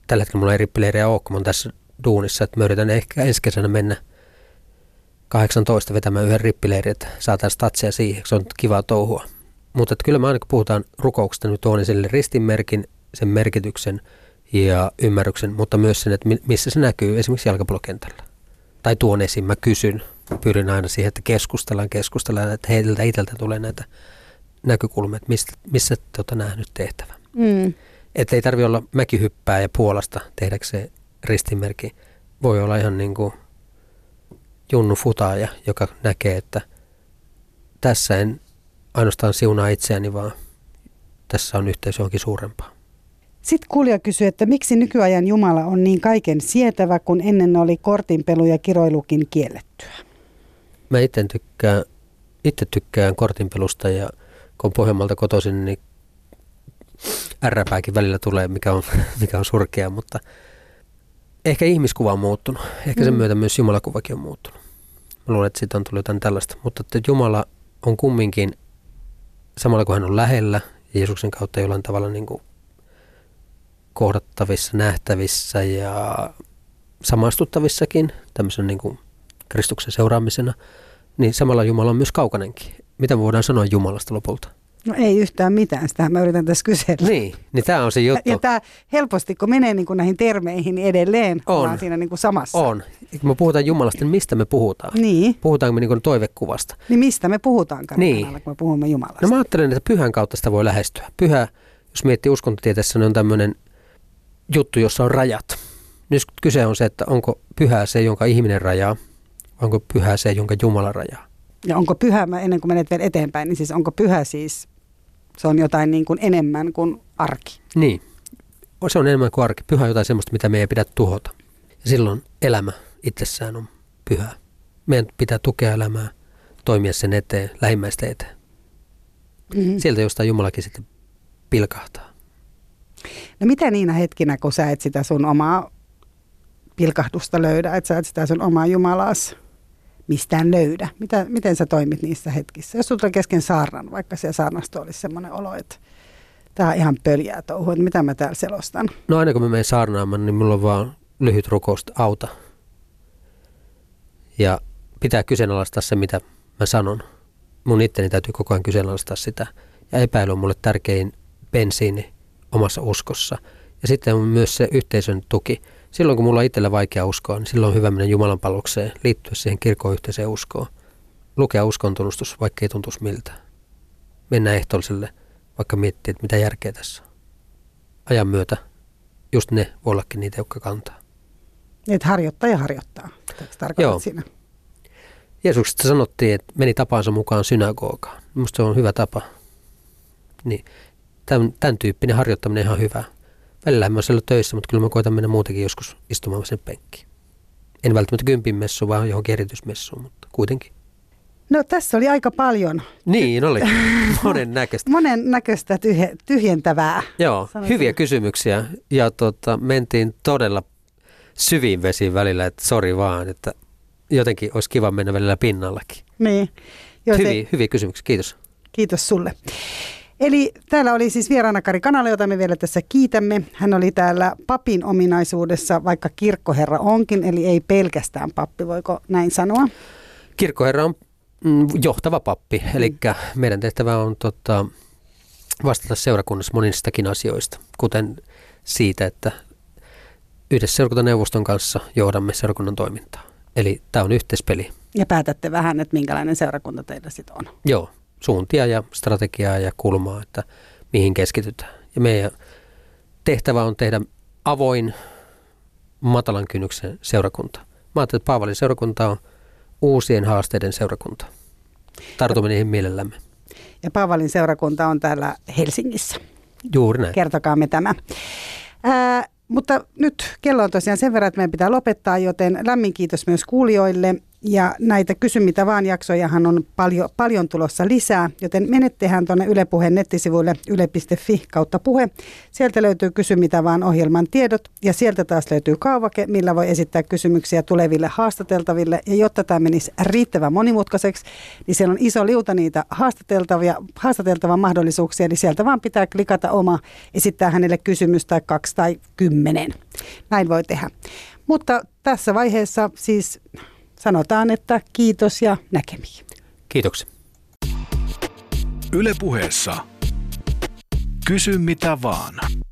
tällä hetkellä mulla ei rippileirejä ole, kun mä oon tässä duunissa, että mä yritän ehkä ensi kesänä mennä 18 vetämään yhden rippileirin, että saataisiin statsia siihen, se on kivaa touhua. Mutta kyllä mä aina kun puhutaan rukouksesta, niin tuon sille ristinmerkin, sen merkityksen ja ymmärryksen, mutta myös sen, että missä se näkyy esimerkiksi jalkapallokentällä. Tai tuon esiin, mä kysyn, pyrin aina siihen, että keskustellaan, että heiltä itseltä tulee näitä näkökulmia, että missä nähnyt tehtävä. Että ei tarvitse olla mäkihyppää ja Puolasta tehdäkseen ristinmerki. Voi olla ihan niin kuin junnu futaaja, joka näkee, että tässä en ainoastaan siunaa itseäni, vaan tässä on yhteys johonkin suurempaa. Sitten kuulija kysyy, että miksi nykyajan Jumala on niin kaiken sietävä, kun ennen oli kortinpelu ja kiroilukin kiellettyä? Mä itse tykkään kortinpelusta ja kun Pohjanmaalta kotoisin, niin ärräpääkin välillä tulee, mikä on surkea, mutta ehkä ihmiskuva on muuttunut. Ehkä sen myötä myös Jumalakuvakin on muuttunut. Mä luulen, että siitä on tullut jotain tällaista, mutta että Jumala on kumminkin, samalla kun hän on lähellä, Jeesuksen kautta jollain tavalla niin kuin kohdattavissa, nähtävissä ja samastuttavissakin, tämmöisen niin kuin Kristuksen seuraamisena, niin samalla Jumala on myös kaukanenkin. Mitä me voidaan sanoa Jumalasta lopulta? No ei yhtään mitään, sitä mä yritän tässä kysellä. Niin tämä on se juttu. Ja tämä helposti, kun menee niin kuin näihin termeihin, niin edelleen ollaan siinä niin kuin samassa. On. Kun me puhutaan Jumalasta, niin mistä me puhutaan? Niin. Puhutaanko me niin kuin toivekuvasta? Niin mistä me puhutaan kanalla, kun me puhumme Jumalasta? No mä ajattelen, että pyhän kautta sitä voi lähestyä. Pyhä, jos miettii uskontotieteessä, niin on tämmöinen juttu, jossa on rajat. Nyt kyse on se, että onko pyhää se, jonka ihminen rajaa, vai onko pyhää se, jonka Jumala rajaa. Ja onko pyhä, ennen kuin menet vielä eteenpäin, niin siis onko pyhä siis, se on jotain niin kuin enemmän kuin arki. Niin, se on enemmän kuin arki. Pyhä on jotain sellaista, mitä me ei pidä tuhota. Ja silloin elämä itsessään on pyhää. Meidän pitää tukea elämää, toimia sen eteen, lähimmäisten eteen. Mm-hmm. Sieltä jostain Jumalakin sitten pilkahtaa. No mitä niinä hetkinä, kun sä et sitä sun omaa pilkahdusta löydä, että sä et sitä sun omaa Jumalaas mistään löydä? Miten sä toimit niissä hetkissä? Jos sulla tulee kesken saarnan, vaikka siellä saarnasta olisi semmoinen olo, että tämä on ihan pöljää touhua, että mitä mä täällä selostan? No aina kun mä menen saarnaamaan, niin mulla on vaan lyhyt rukous, auta. Ja pitää kyseenalaistaa se, mitä mä sanon. Mun itteni täytyy koko ajan kyseenalaistaa sitä. Ja epäily on mulle tärkein bensiini omassa uskossa. Ja sitten on myös se yhteisön tuki. Silloin kun mulla on itsellä vaikea uskoa, niin silloin on hyvä mennä Jumalan palvelukseen, liittyä siihen kirkon yhteiseen uskoon. Lukea uskontunnustus, vaikka ei tuntuisi miltä. Mennään ehtoolliselle, vaikka miettii, että mitä järkeä tässä on. Ajan myötä just ne voi ollakin niitä, jotka kantaa. Et harjoittaa. Tarkoitat siinä? Jeesuksesta sanottiin, että meni tapaansa mukaan synagogaan. Minusta se on hyvä tapa. Niin. Tämän tyyppinen harjoittaminen ihan hyvä. Välillä mä siellä töissä, mutta kyllä mä koitan mennä muutenkin joskus istumaan sen penkkiin. En välttämättä kympin messuun, vaan johonkin erityismessuun, mutta kuitenkin. No tässä oli aika paljon. Niin oli. Monennäköistä tyhjentävää. Joo, sanoisin. Hyviä kysymyksiä. Ja mentiin todella syviin vesiin välillä, että sori vaan, että jotenkin olisi kiva mennä välillä pinnallakin. Niin. Hyviä kysymyksiä, kiitos. Kiitos sulle. Eli täällä oli siis vieraana Kari Kanala, jota me vielä tässä kiitämme. Hän oli täällä papin ominaisuudessa, vaikka kirkkoherra onkin, eli ei pelkästään pappi, voiko näin sanoa? Kirkkoherra on johtava pappi, eli meidän tehtävä on vastata seurakunnassa monistakin asioista, kuten siitä, että yhdessä seurakuntaneuvoston kanssa johdamme seurakunnan toimintaa. Eli tämä on yhteispeli. Ja päätätte vähän, että minkälainen seurakunta teillä sitten on. Joo, suuntia ja strategiaa ja kulmaa, että mihin keskitytään. Ja meidän tehtävä on tehdä avoin, matalan kynnyksen seurakunta. Mä ajattelin, että Paavalin seurakunta on uusien haasteiden seurakunta. Tartumme niihin mielellämme. Ja Paavalin seurakunta on täällä Helsingissä. Juuri näin. Kertokaamme tämä. Mutta nyt kello on tosiaan sen verran, että meidän pitää lopettaa, joten lämmin kiitos myös kuulijoille. Ja näitä Kysy mitä vaan -jaksojahan on paljon tulossa lisää, joten menettehän tuonne Yle Puheen nettisivuille yle.fi/puhe. Sieltä löytyy Kysy mitä vaan -ohjelman tiedot ja sieltä taas löytyy kaavake, millä voi esittää kysymyksiä tuleville haastateltaville. Ja jotta tämä menisi riittävän monimutkaiseksi, niin siellä on iso liuta niitä haastateltavan mahdollisuuksia, eli sieltä vaan pitää klikata oma, esittää hänelle kysymys tai 2 tai 10. Näin voi tehdä. Mutta tässä vaiheessa siis... sanotaan, että kiitos ja näkemiin. Kiitoksia. Yle Puheessa. Kysy mitä vaan.